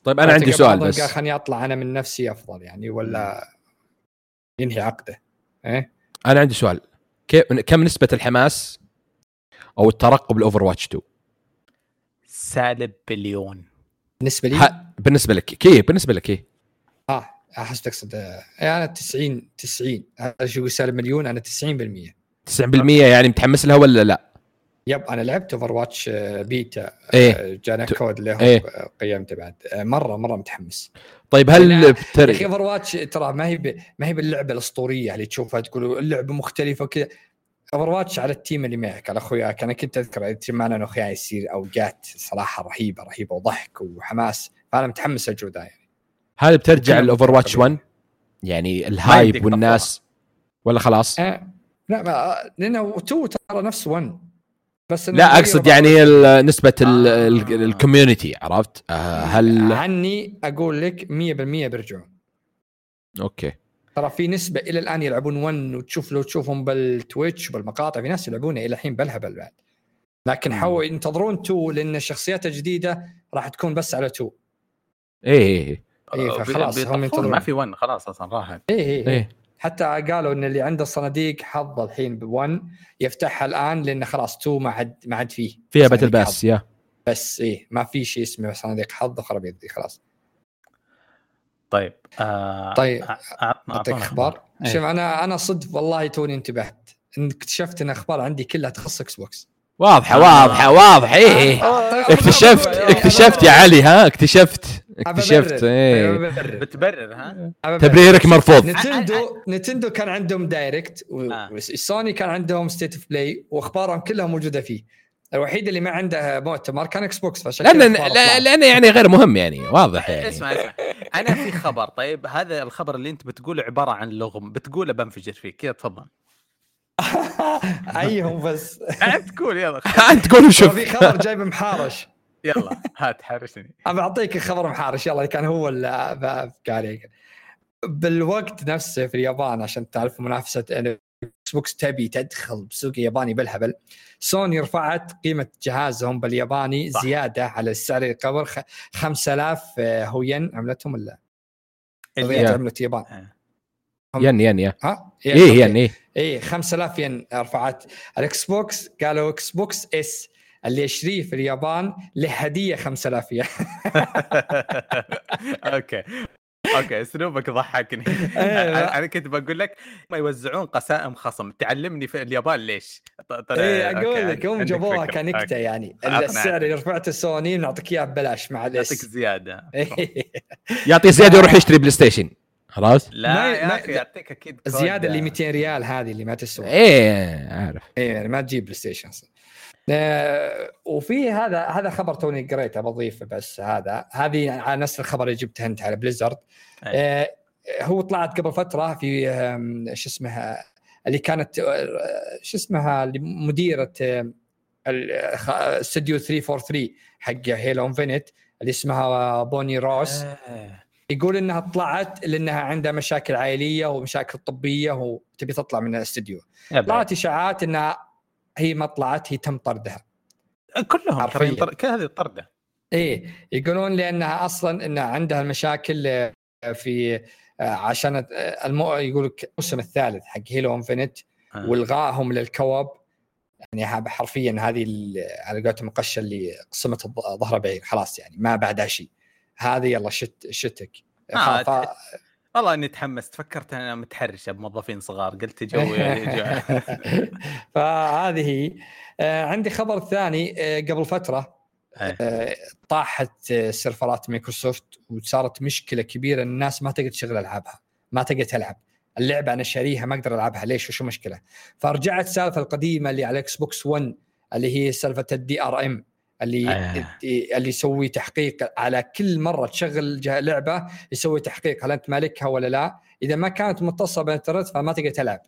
طيب أنا عندي سؤال بس خلني أطلع أنا من نفسي أفضل يعني ولا ينهي عقده إيه؟ أنا عندي سؤال كم نسبة الحماس أو الترقب لأوفر واتش تو سالب بليون بالنسبة لي ه... بالنسبة لك كيه بالنسبة لك كيه آه أحس تقصد أنا تسعين تسعين شو سالب مليون أنا تسعين بالمية تسعين بالمية يعني متحمس لها ولا لا يب أنا لعبت أوفر واتش بيتا إيه؟ جانا كود له إيه؟ قيمته بعد مرة مرة متحمس طيب هل بتري أوفر واتش ترى ما هي ب... ما هي باللعبة الأسطورية اللي تشوفها تقولوا اللعبة مختلفة وكذا أوفر واتش على التيم اللي معك على أخوياك أنا كنت أذكر التيم معنا أخوياي يصير أوقات صراحة رهيبة رهيبة وضحك وحماس فأنا متحمس الجودة يعني هل بترجع الأوفر واتش ون يعني الهايب والناس ولا خلاص أه... لا ما... لأنه تو ترى نفس ون بس لا أقصد يعني نسبة آه. الكوميونيتي عرفت آه هل عني أقول لك مية بالمية برجعون أوكي ترى في نسبة إلى الآن يلعبون ون وتشوف لو تشوفهم بالتويتش وبالمقاطع في ناس يلعبونه إلى الحين بالهبل بعد لكن حاول ينتظرون تو لأن الشخصيات الجديدة راح تكون بس على تو إيه إيه فخلاص هم ينتظرون ما في ون خلاص أصلا راحت إيه إيه, إيه. حتى قالوا ان اللي عنده صناديق حظ الحين ب1 يفتحها الان لان خلاص تو ما حد ما حد فيه فيها باتل باس يا بس ايه ما في شيء اسمه صناديق حظ خرب يدي خلاص طيب آه طيب اعطيك اخبار شوف انا انا صدق والله توني انتبهت ان اكتشفت ان اخبار عندي كلها تخص اكس بوكس واضحه واضحه واضحه ايه اكتشفت اكتشفت يا علي ها اكتشفت اكتشفت ايه بتبرر ها تبريرك مرفوض نتندو نتندو كان عندهم دايركت والسوني كان عندهم ستيت اوف بلاي واخبارهم كلها موجوده فيه الوحيد اللي ما عنده مؤتمر كان اكس بوكس فعشان لا لا يعني غير مهم يعني واضح يعني اسمع اسمع انا في خبر طيب هذا الخبر اللي انت بتقوله عباره عن لغم بتقوله بنفجر فيه كذا تفضل ايهم بس انت تقول يلا انت تقول شوف في خبر جايب محارش يلا هات حرشني انا اعطيك خبر محارش يلا كان هو اللي عليك بالوقت نفسه في اليابان عشان تعرف منافسه اكس بوكس تبي تدخل بسوق الياباني بالهبل. سوني رفعت قيمه جهازهم بالياباني صح. زياده على السعر اللي قبل خمسة آلاف هوين عملتهم ولا اللي عملت اليابان ين ين ين ها ايه ين ايه ايه خمسة آلاف ين رفعت الاكس بوكس قالوا اكس بوكس اس اللي يشتريه في اليابان لهديه خمسة آلاف ين اوكي اوكي اسلوبك ضحكني انا كنت بقول لك ما يوزعون قسائم خصم تعلمني في اليابان ليش ايه اقول لك هم جابوها كنكته يعني السعر اللي رفعته سوني نعطيك اياه ببلاش معلش يعطيك زياده يعطي زياده يروح يشتري بلاي ستيشن خلاص لا يا اخي يعطيك اكيد زياده اللي مئتين ريال هذه اللي ما تسوى ايه عارف ايه يعني ما تجيب بلاي ستيشن آه. وفي هذا هذا خبر توني قريته بضيفه بس هذا هذه على نفس الخبر اللي جبته انت على بليزرد آه. هو طلعت قبل فتره في ايش اسمها اللي كانت ايش اسمها اللي مديره الاستوديو ثلاثمية وثلاثة وأربعين حق هيلو انفينيت اللي اسمها بوني روس آه. يقول إنها طلعت لأنها عندها مشاكل عائلية ومشاكل طبية وتبي تطلع من الاستديو. طلعت إشاعات إنها هي ما طلعت هي تم طردها. كلهم كهذه الطردة. إيه يقولون لأنها أصلاً إن عندها المشاكل في عشان المو يقولك الموسم الثالث حق هيلو إنفينيت آه. والغائهم للكواب يعني حرفياً هذه على قولتهم مقشة اللي قسمت ظهر بعير خلاص يعني ما بعدها شيء. هذه يلا شت شتك آه ف... والله اني تحمست فكرت انا متحرشه بموظفين صغار قلت جوي يعني فهذه آه عندي خبر ثاني آه قبل فتره آه طاحت آه سيرفرات مايكروسوفت وصارت مشكله كبيره الناس ما تقدر تشغل العابها ما تقدر تلعب اللعبه انا شاريها ما اقدر العبها ليش وشو مشكله فرجعت سالفه القديمه اللي على اكس بوكس ون اللي هي سالفه الدي ار ام اللي آه. اللي يسوي تحقيق على كل مرة تشغل لعبة يسوي تحقيق هل أنت مالكها ولا لا إذا ما كانت متصلة بالإنترنت فما تقدر تلعب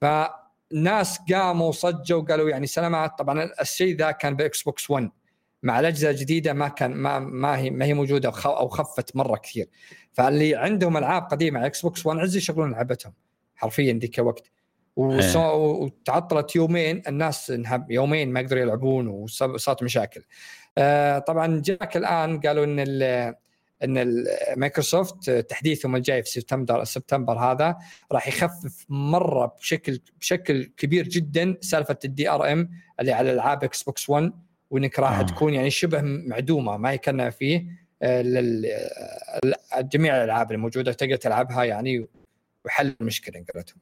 فناس قاموا صجوا وقالوا يعني سلامات طبعا الشيء ذا كان بإكس بوكس ون مع الأجزاء الجديدة ما كان ما ما هي ما هي موجودة أو خفت مرة كثير فاللي عندهم ألعاب قديمة على إكس بوكس ون عزي يشغلون لعبتهم حرفيا ذيك وقت وتعطلت يومين الناس يومين ما قدروا يلعبون وصارت مشاكل آه طبعا جاك الآن قالوا إن ال إن مايكروسوفت تحديثهم الجاي في سبتمبر سبتمبر هذا راح يخفف مرة بشكل بشكل كبير جدا سالفة الدي ار ام اللي على الألعاب اكس بوكس ون وإنك راح تكون يعني شبه معدومة ما يكلنا فيه آه للجميع الألعاب الموجودة تقدر تلعبها يعني وحل المشكلة قالتهم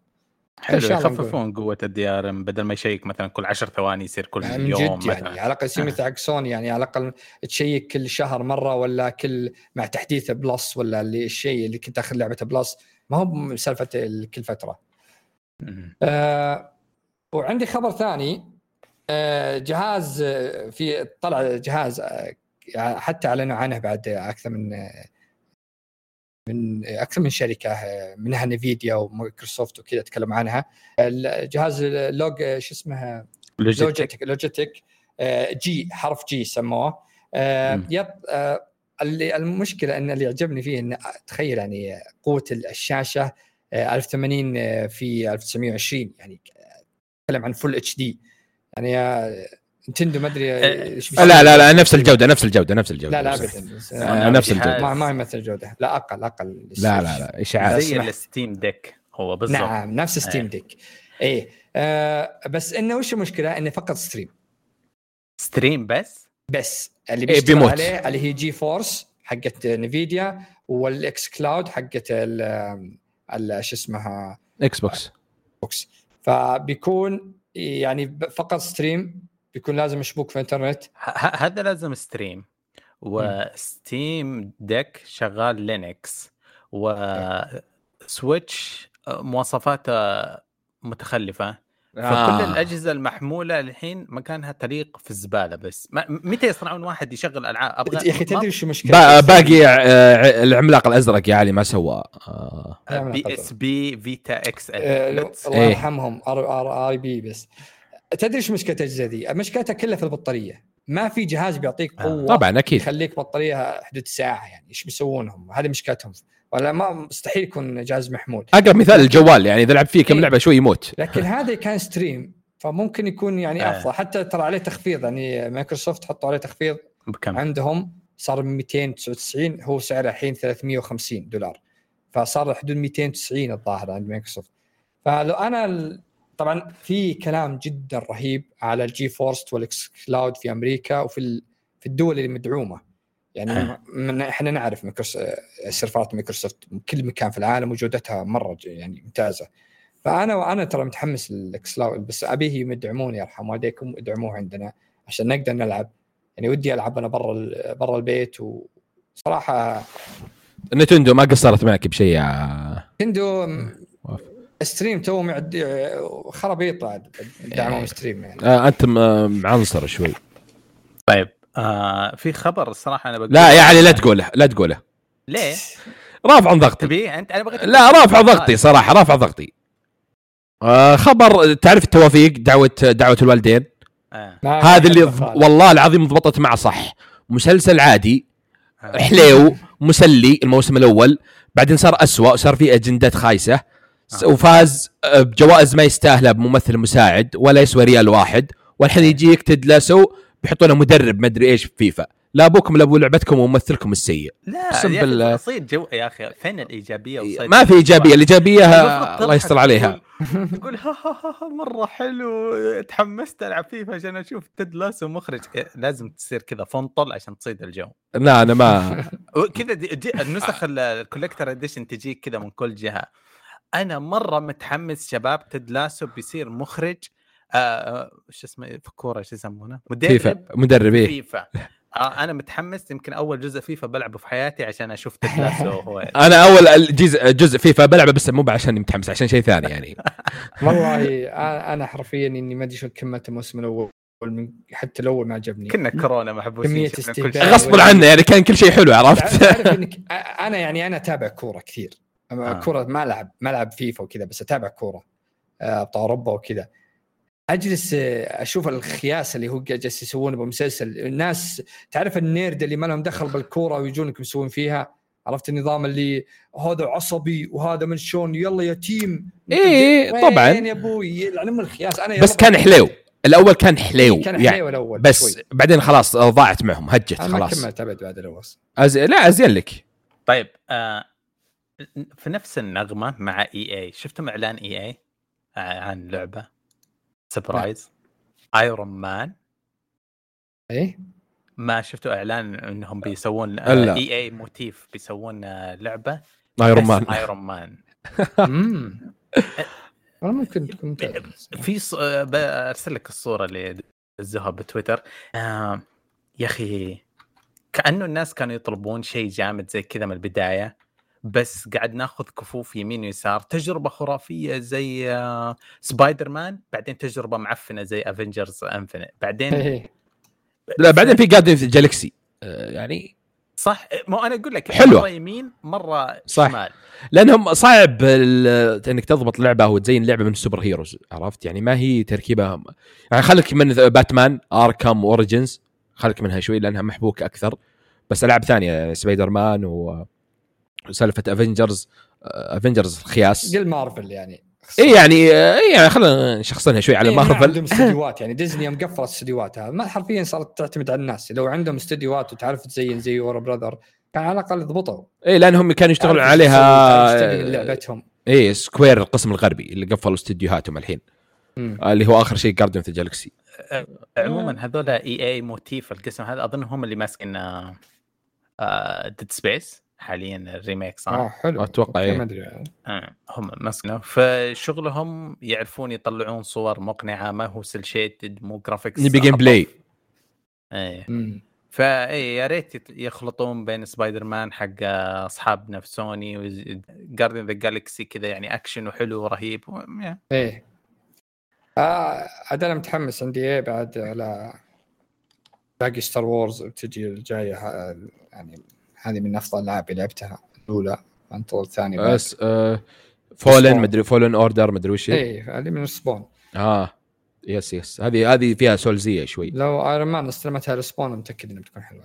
حلو يخففون قوة الدي ار ام بدل ما يشيك مثلا كل عشر ثواني يصير كل يعني يوم مثلا يعني على الاقل سيمي حق سوني يعني على الاقل تشيك كل شهر مرة ولا كل مع تحديث بلس ولا الشيء اللي كنت اخذ لعبة بلس ما هو سالفة كل فترة آه وعندي خبر ثاني آه جهاز في طلع جهاز حتى اعلنوا عنه بعد اكثر من من أكثر من شركة منها نفيديا ومايكروسوفت وكذا تكلم عنها الجهاز لوج شو اسمها لوجيتك لوجيتك جي حرف جي سموه يب اللي المشكلة إن اللي عجبني فيه إن تخيل يعني قوة الشاشة ألف وثمانين في ألف وتسعمية وعشرين يعني تكلم عن فول اتش دي يعني نتندو ما ادري لا لا لا نفس الجوده نفس الجوده نفس الجوده لا لا ابدا نفس الجوده ما ما مثل الجوده لا اقل اقل لا لا لا اشعاع زي الستيم ديك هو بالضبط نعم نفس الستيم ديك ايه آه بس انه وش المشكله انه فقط ستريم ستريم بس بس اللي بيشتغل إيه عليه اللي هي جي فورس حقت نفيديا والاكس كلاود حقت ال شو اسمها اكس بوكس بوكس فبيكون يعني فقط ستريم بيكون لازم مشبوك في الانترنت ه- هذا لازم ستريم وستيم ديك شغال لينكس وسويتش مواصفاته متخلفة آه. فكل الأجهزة المحمولة الحين مكانها طريق في الزبالة. بس متى يصنعون واحد يشغل ألعاب؟ يا أخي تدري شو مشكلة باقي العملاق الأزرق يا علي ما سوى بي اس بي فيتا اكس ال الله يرحمهم ار ار اي بي. بس تدري شو مشكلة الأجهزة دي؟ مشكلتها كلها في البطارية. ما في جهاز بيعطيك قوة طبعا أكيد يخليك بطارية حدود ساعة. يعني إيش بيسوونهم؟ هذا مشكلتهم. ولا ما مستحيل يكون جهاز محمول. أقرب مثال الجوال يعني إذا لعب فيه كم لعبة شوي يموت. لكن هذا كان ستريم فممكن يكون يعني أفضل. حتى ترى عليه تخفيض يعني مايكروسوفت حطوا عليه تخفيض بكم. عندهم صار من مئتين وتسعة وتسعين هو سعره الحين ثلاثمئة وخمسين دولار فصار حدود مئتين وتسعين الظاهر عند مايكروسوفت. فلو أنا ال... طبعا في كلام جدا رهيب على الجي فورس والإكس كلاود في أمريكا وفي في الدول اللي مدعومة. يعني من احنا نعرف مايكروس... سيرفرات مايكروسوفت كل مكان في العالم وجودتها مره يعني ممتازه. فانا وانا ترى متحمس للكسلاود بس ابيه يدعموني يرحم والديكم ادعموه عندنا عشان نقدر نلعب. يعني ودي العب انا برا برا البيت. وصراحه نتندو ما قصرت معك بشيء. نتندو ستريم تو معد خرابيط دعمهم ستريم يعني آه انت معنصر شوي. طيب آه في خبر الصراحه انا بقول لا يعني لا تقوله لا تقوله ليه رافع ضغطي تبي انت انا بغيت لا رافع ضغطي صراحه رافع ضغطي آه خبر تعرف التوافيق دعوه دعوه الوالدين آه. هذا اللي والله العظيم ضبطت مع صح مسلسل عادي آه. حليو مسلي الموسم الاول بعدين صار اسوأ وصار فيه اجندات خايسه آه. وفاز بجوائز ما يستاهلها بممثل مساعد ولا يسوى ريال واحد. والحين يجيك تدلسوا بيحطونا مدرب مدري ايش فيفا لا ابوكم لا ابو لعبتكم وممثلكم السيء. لا يا بال... صيد جو يا اخي فين الايجابيه وصيد ما في ايجابيه. الايجابيه الله يستر عليها تقول ها ها ها مره حلو تحمست العب فيفا عشان اشوف تدلس ومخرج. لازم تصير كذا فنطل عشان تصيد الجو. لا انا ما كذا النسخ الكولكتر اديشن تجيك كذا من كل جهه. انا مره متحمس شباب تدلس بيصير مخرج آه شو اسمه في الكوره شو يسمونه مدرب مدربين فيفا آه انا متحمس. يمكن اول جزء فيفا بلعبه في حياتي عشان اشوف تكلاسه هو انا اول جزء جزء فيفا بلعبه بس مو عشان متحمس عشان شيء ثاني يعني والله انا حرفيا اني ما ادري شو كميه الموسم الاول حتى الاول ما عجبني. كنا كورونا محبوسين غصب عنه يعني كان كل شيء حلو عرفت انا يعني انا اتابع كوره كثير آه. كوره ما العب ما العب فيفا وكذا بس اتابع كوره ابطال آه اوروبا وكذا. أجلس أشوف الخياس اللي هو جالس يسوونه بمسلسل. الناس تعرف النيرد اللي ما لهم دخل بالكورة ويجونك يسوون فيها عرفت النظام اللي هذا عصبي وهذا من شون يلا يتيم إيه طبعا يا أبوي العلم الخياس. أنا بس كان حلو الأول كان حلو كان حلو يعني الأول بس شوي. بعدين خلاص ضاعت معهم هجت خلاص كملت أبد بعد الأول أز... لا أزين لك طيب آه... في نفس النغمة مع إي إيه شفتم إعلان إي إيه عن لعبة سبرايز ايرون مان ايه ما شفتوا اعلان انهم بيسوون اي اي موتيف بيسوون لعبه ايرون مان ايرون مان امم انا ممكن تكون في ص... ارسل لك الصوره اللي دزوها بتويتر آه... يا اخي كانه الناس كانوا يطلبون شيء جامد زي كذا من البدايه بس قاعد ناخذ كفوف يمين ويسار. تجربة خرافية زي سبايدر مان بعدين تجربة معفنة زي افنجرز انفنت بعدين هي. لا بعدين في قادم في جالكسي يعني صح ما انا اقول لك حلوة. مرة يمين مرة صح. شمال لانهم صعب انك تضبط لعبة هو زي اللعبة من السوبر هيروز عرفت يعني ما هي تركيبة يعني خلك من باتمان اركام اوريجينز خلك منها شوي لانها محبوكة اكثر بس العاب ثانية سبايدر مان و سالفة افنجرز افنجرز خياس قل مارفل يعني اي يعني اي يعني خلينا نشخصنها شوي على إيه مارفل. عندهم استديوهات يعني ديزني مقفله استديوهاتها ما حرفيا صارت تعتمد على الناس. لو عندهم استديوهات وتعرف زين زي ورا براذر كان على الاقل ضبطوا اي لانهم كانوا يشتغلوا عليها لعبتهم اي سكوير القسم الغربي اللي قفلوا استديوهاتهم الحين مم. اللي هو اخر شيء جاردن في الجالكسي أه. عموما هذول اي اي موتيف القسم هذا اظن هم اللي ماسكين ديد سبيس حاليا الريميك صح آه حلو اتوقع إيه. آه هم مسكنا فشغلهم يعرفون يطلعون صور مقنعه ما هو سيل شيتد مو جرافيكس نبي جيم بلاي اي فا اي يا ريت يخلطون بين سبايدر مان حق اصحابنا في سوني وجاردن ذا جالكسي كذا يعني اكشن وحلو ورهيب ايه آه عاد أنا متحمس عندي إيه بعد على باقي ستار وورز بتجي الجاية يعني هذه من أفضل الألعاب اللي لعبتها الأولى أنطر الثاني بس آه فولن مدري فولن أوردر مدري وش إيه هذه من سبون آه يس يس هذه هذه فيها سولزية شوي لو آيرون مان استلمتها لسبون متأكد إنها بتكون حلوة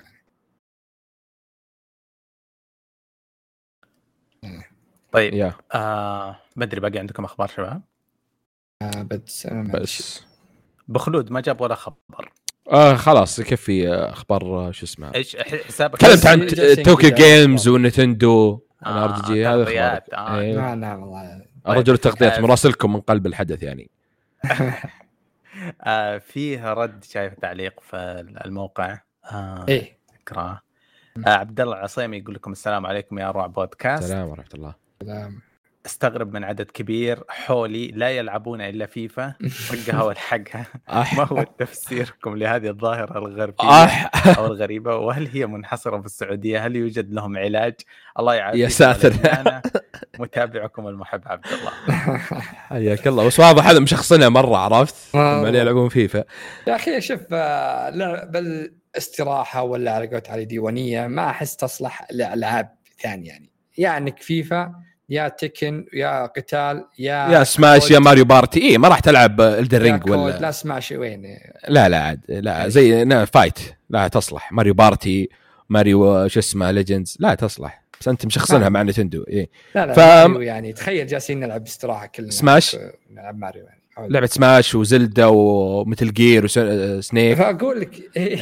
يعني. طيب yeah. آه بدري باقي عندكم أخبار شباب آه بس بس بخلود ما جاب ولا خبر آه خلاص يكفي أخبار شو اسمه إيش حسابك تكلمت عن توكيو جيمز ونتندو آر جي هذا الرياض لا لا والله رجل التغطيات مراسلكم من قلب الحدث يعني آه فيها رد شايف تعليق في الموقع آه إيه أقرأ آه عبد الله العصيمي يقول لكم السلام عليكم يا روع بودكاست السلام ورحمة الله سلام. استغرب من عدد كبير حولي لا يلعبون إلا فيفا رقها والحقها ما هو تفسيركم لهذه الظاهرة الغربية أو الغريبة وهل هي منحصرة في السعودية هل يوجد لهم علاج الله يعافيك يا ساتر أنا متابعكم المحب عبد الله حياك الله بس واضح هذا مشخصنا مرة عرفت ما يلعبون فيفا يا أخي شوف لعب الاستراحة ولا علاقات على ديوانية ما أحس تصلح لألعاب ثانية يعني يعني فيفا يا تكن يا قتال يا يا سماش يا ماريو بارتي إيه ما راح تلعب الدرينج ولا لا سماش وين لا لا عاد لا زي نا فايت لا تصلح ماريو بارتي ماريو شو اسمه ليجندز لا تصلح بس أنت مشخصنها مع نتندو إيه لا لا ف... يعني تخيل جالسين نلعب استراحة كل سماش نلعب ماريو يعني. لعبة سماش وزلدا ومثل جير وسنيك فأقول لك إيه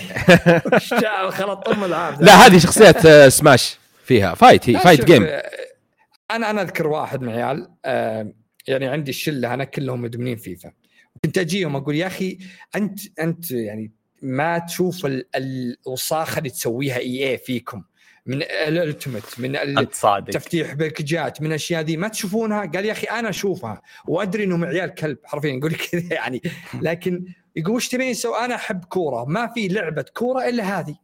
شاء خلط طم العاب لا هذه شخصيات سماش فيها فايت هي فايت جيم انا انا اذكر واحد من عيال آه يعني عندي الشله انا كلهم مدمنين فيفا كنت اجيهم اقول يا اخي انت انت يعني ما تشوف الوصاخه اللي تسويها اي اي فيكم من الالتمت من التفتيح باكجات من الاشياء دي ما تشوفونها قال يا اخي انا اشوفها وادري انهم عيال كلب حرفيا يقول كذا يعني لكن يقول وش تبين سو انا احب كوره ما في لعبه كوره الا هذه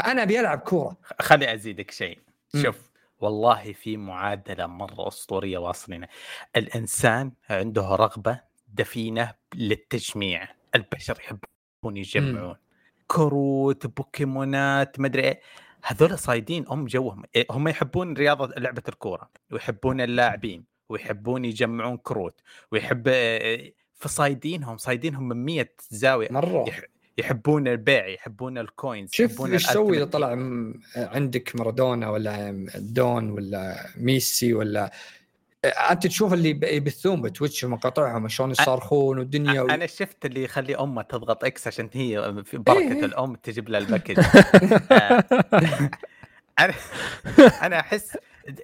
فانا بيلعب كوره خلي ازيدك شيء شوف والله في معادلة مرة أسطورية واصلنا الإنسان عنده رغبة دفينة للتجميع البشر يحبون يجمعون كروت بوكيمونات مدري هذول صايدين أم جوهم هم يحبون رياضة لعبة الكورة ويحبون اللاعبين ويحبون يجمعون كروت ويحب فصايدينهم صايدينهم من مية زاوية مرة يحبون البيع يحبون الكوينز يحبون ايش تسوي اذا طلع عندك مارادونا ولا دون ولا ميسي ولا انت تشوف اللي بالثوم بتويتش مقاطعهم شلون يصرخون والدنيا و... انا شفت اللي يخلي امه تضغط اكس عشان هي في بركه إيه. الام تجيب لها الباكج انا انا احس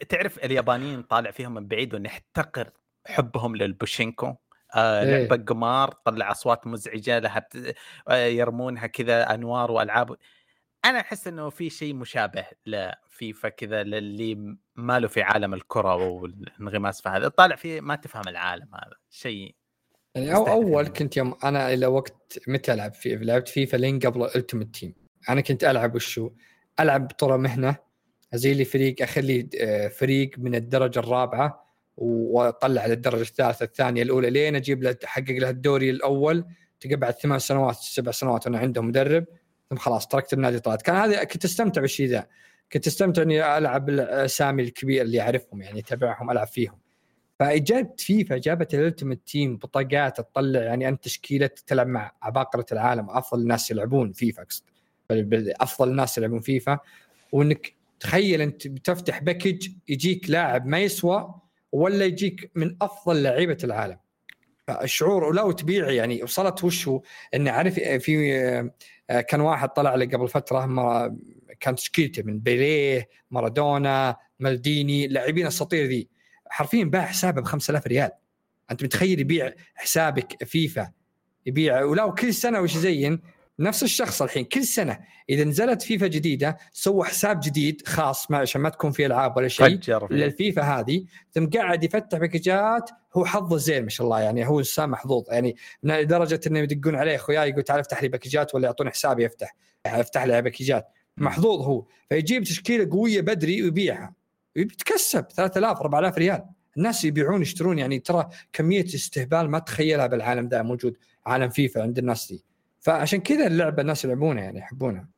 تعرف اليابانيين طالع فيهم من بعيد ونحتقر حبهم للبوشينكو آه لعبة إيه. قمار طلع أصوات مزعجة لها بت... آه يرمونها كذا أنوار وألعاب أنا أحس أنه في شيء مشابه لفيفا كذا للي ماله في عالم الكرة والانغماس في هذا طالع فيه ما تفهم العالم هذا شيء يعني أو أول كنت يوم أنا إلى وقت متى ألعب فيه لعبت فيفا لين قبل التيمت تيم أنا كنت ألعب وشو ألعب بطرة مهنة أزيل لي فريق أخلي فريق من الدرجة الرابعة وطلع للدرجة الثالثة الثانية الأولى لين أجيب له حقق له الدوري الأول تقبعد ثمان سنوات سبع سنوات وأنا عندهم مدرب ثم خلاص تركت النادي طلعت كان هذا كنت استمتع بالشيء ذا كنت استمتع إني ألعب الأسامي الكبير اللي أعرفهم يعني تابعهم ألعب فيهم فإجابت فيفا جابت الألتيمت تيم بطاقات تطلع يعني أنت تشكيلة تلعب مع عباقرة العالم أفضل الناس يلعبون فيفا أقصد أفضل الناس يلعبون فيفا وإنك تخيل أنت بتفتح باكج يجيك لاعب ما يسوى ولا يجيك من أفضل لعيبة العالم الشعور ولو تبيع يعني وصلت وشه إن عارف في كان واحد طلع لي قبل فترة مرة كان تشكيلته من بيليه مارادونا مالديني لاعبين السطير ذي حرفيا باع حسابه بخمسة آلاف ريال أنت متخيل يبيع حسابك فيفا يبيع ولو كل سنة وش زين نفس الشخص الحين كل سنة إذا نزلت فيفا جديدة سوى حساب جديد خاص ما عشان ما تكون فيه ألعاب ولا شيء للفيفا هذه ثم قاعد يفتح باكجات هو حظه زين ما شاء الله يعني هو إنسان محظوظ يعني لدرجة إنه يدقون عليه أخوياي يقول تعال افتح لي باكجات ولا يعطون حسابي يفتح افتح لي باكجات محظوظ هو فيجيب تشكيلة قوية بدري ويبيعها ويتكسب ثلاثة آلاف أربعة آلاف ريال الناس يبيعون يشترون. يعني ترى كمية استهبال ما تخيلها بالعالم ده موجود، عالم فيفا عند الناس دي. فعشان كذا اللعبة الناس يلعبونها يعني يحبونها.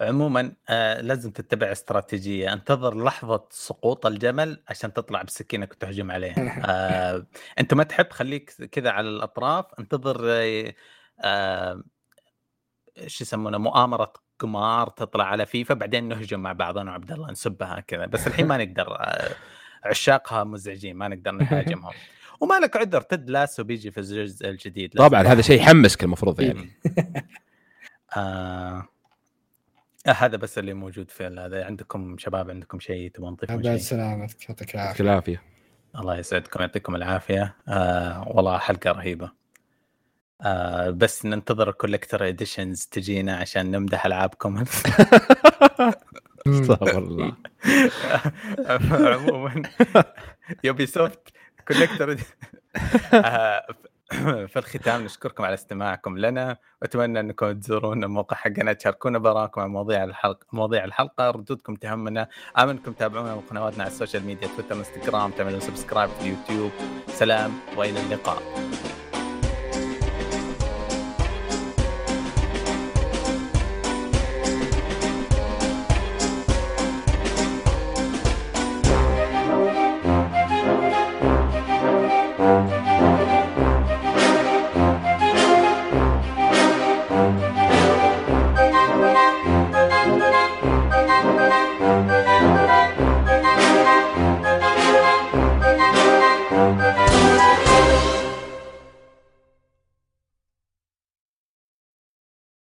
عموما آه لازم تتبع استراتيجية، انتظر لحظة سقوط الجمل عشان تطلع بسكينك وتهجم عليه. آه انت ما تحب خليك كذا على الأطراف، انتظر آه آه شو يسمونه مؤامرة قمار تطلع على فيفا، بعدين نهجم مع بعضنا وعبد الله نسبها كذا. بس الحين ما نقدر، آه عشاقها مزعجين ما نقدر نهاجمهم. وما لك عذر، تد لاسو بيجي في الجزء الجديد طبعا، هذا شيء يحمسك المفروض يعني. آه هذا بس اللي موجود في هذا. عندكم شباب عندكم شيء تبون تضيفون؟ شيء سلامتك، يعطيك العافية. الله يسعدكم، يعطيكم العافية. آه والله حلقة رهيبة. آه بس ننتظر كولكتر اديشنز تجينا عشان نمدح ألعابكم. والله عموما يوبي سوفت كولكتر. في الختام نشكركم على استماعكم لنا، واتمنى انكم تزورونا الموقع حقنا، تشاركونا براكم عن مواضيع الحلقه مواضيع الحلقه ردودكم تهمنا. امنكم تابعونا وقنواتنا على السوشيال ميديا، تويتر، انستغرام، تعملوا سبسكرايب في اليوتيوب. سلام والى اللقاء.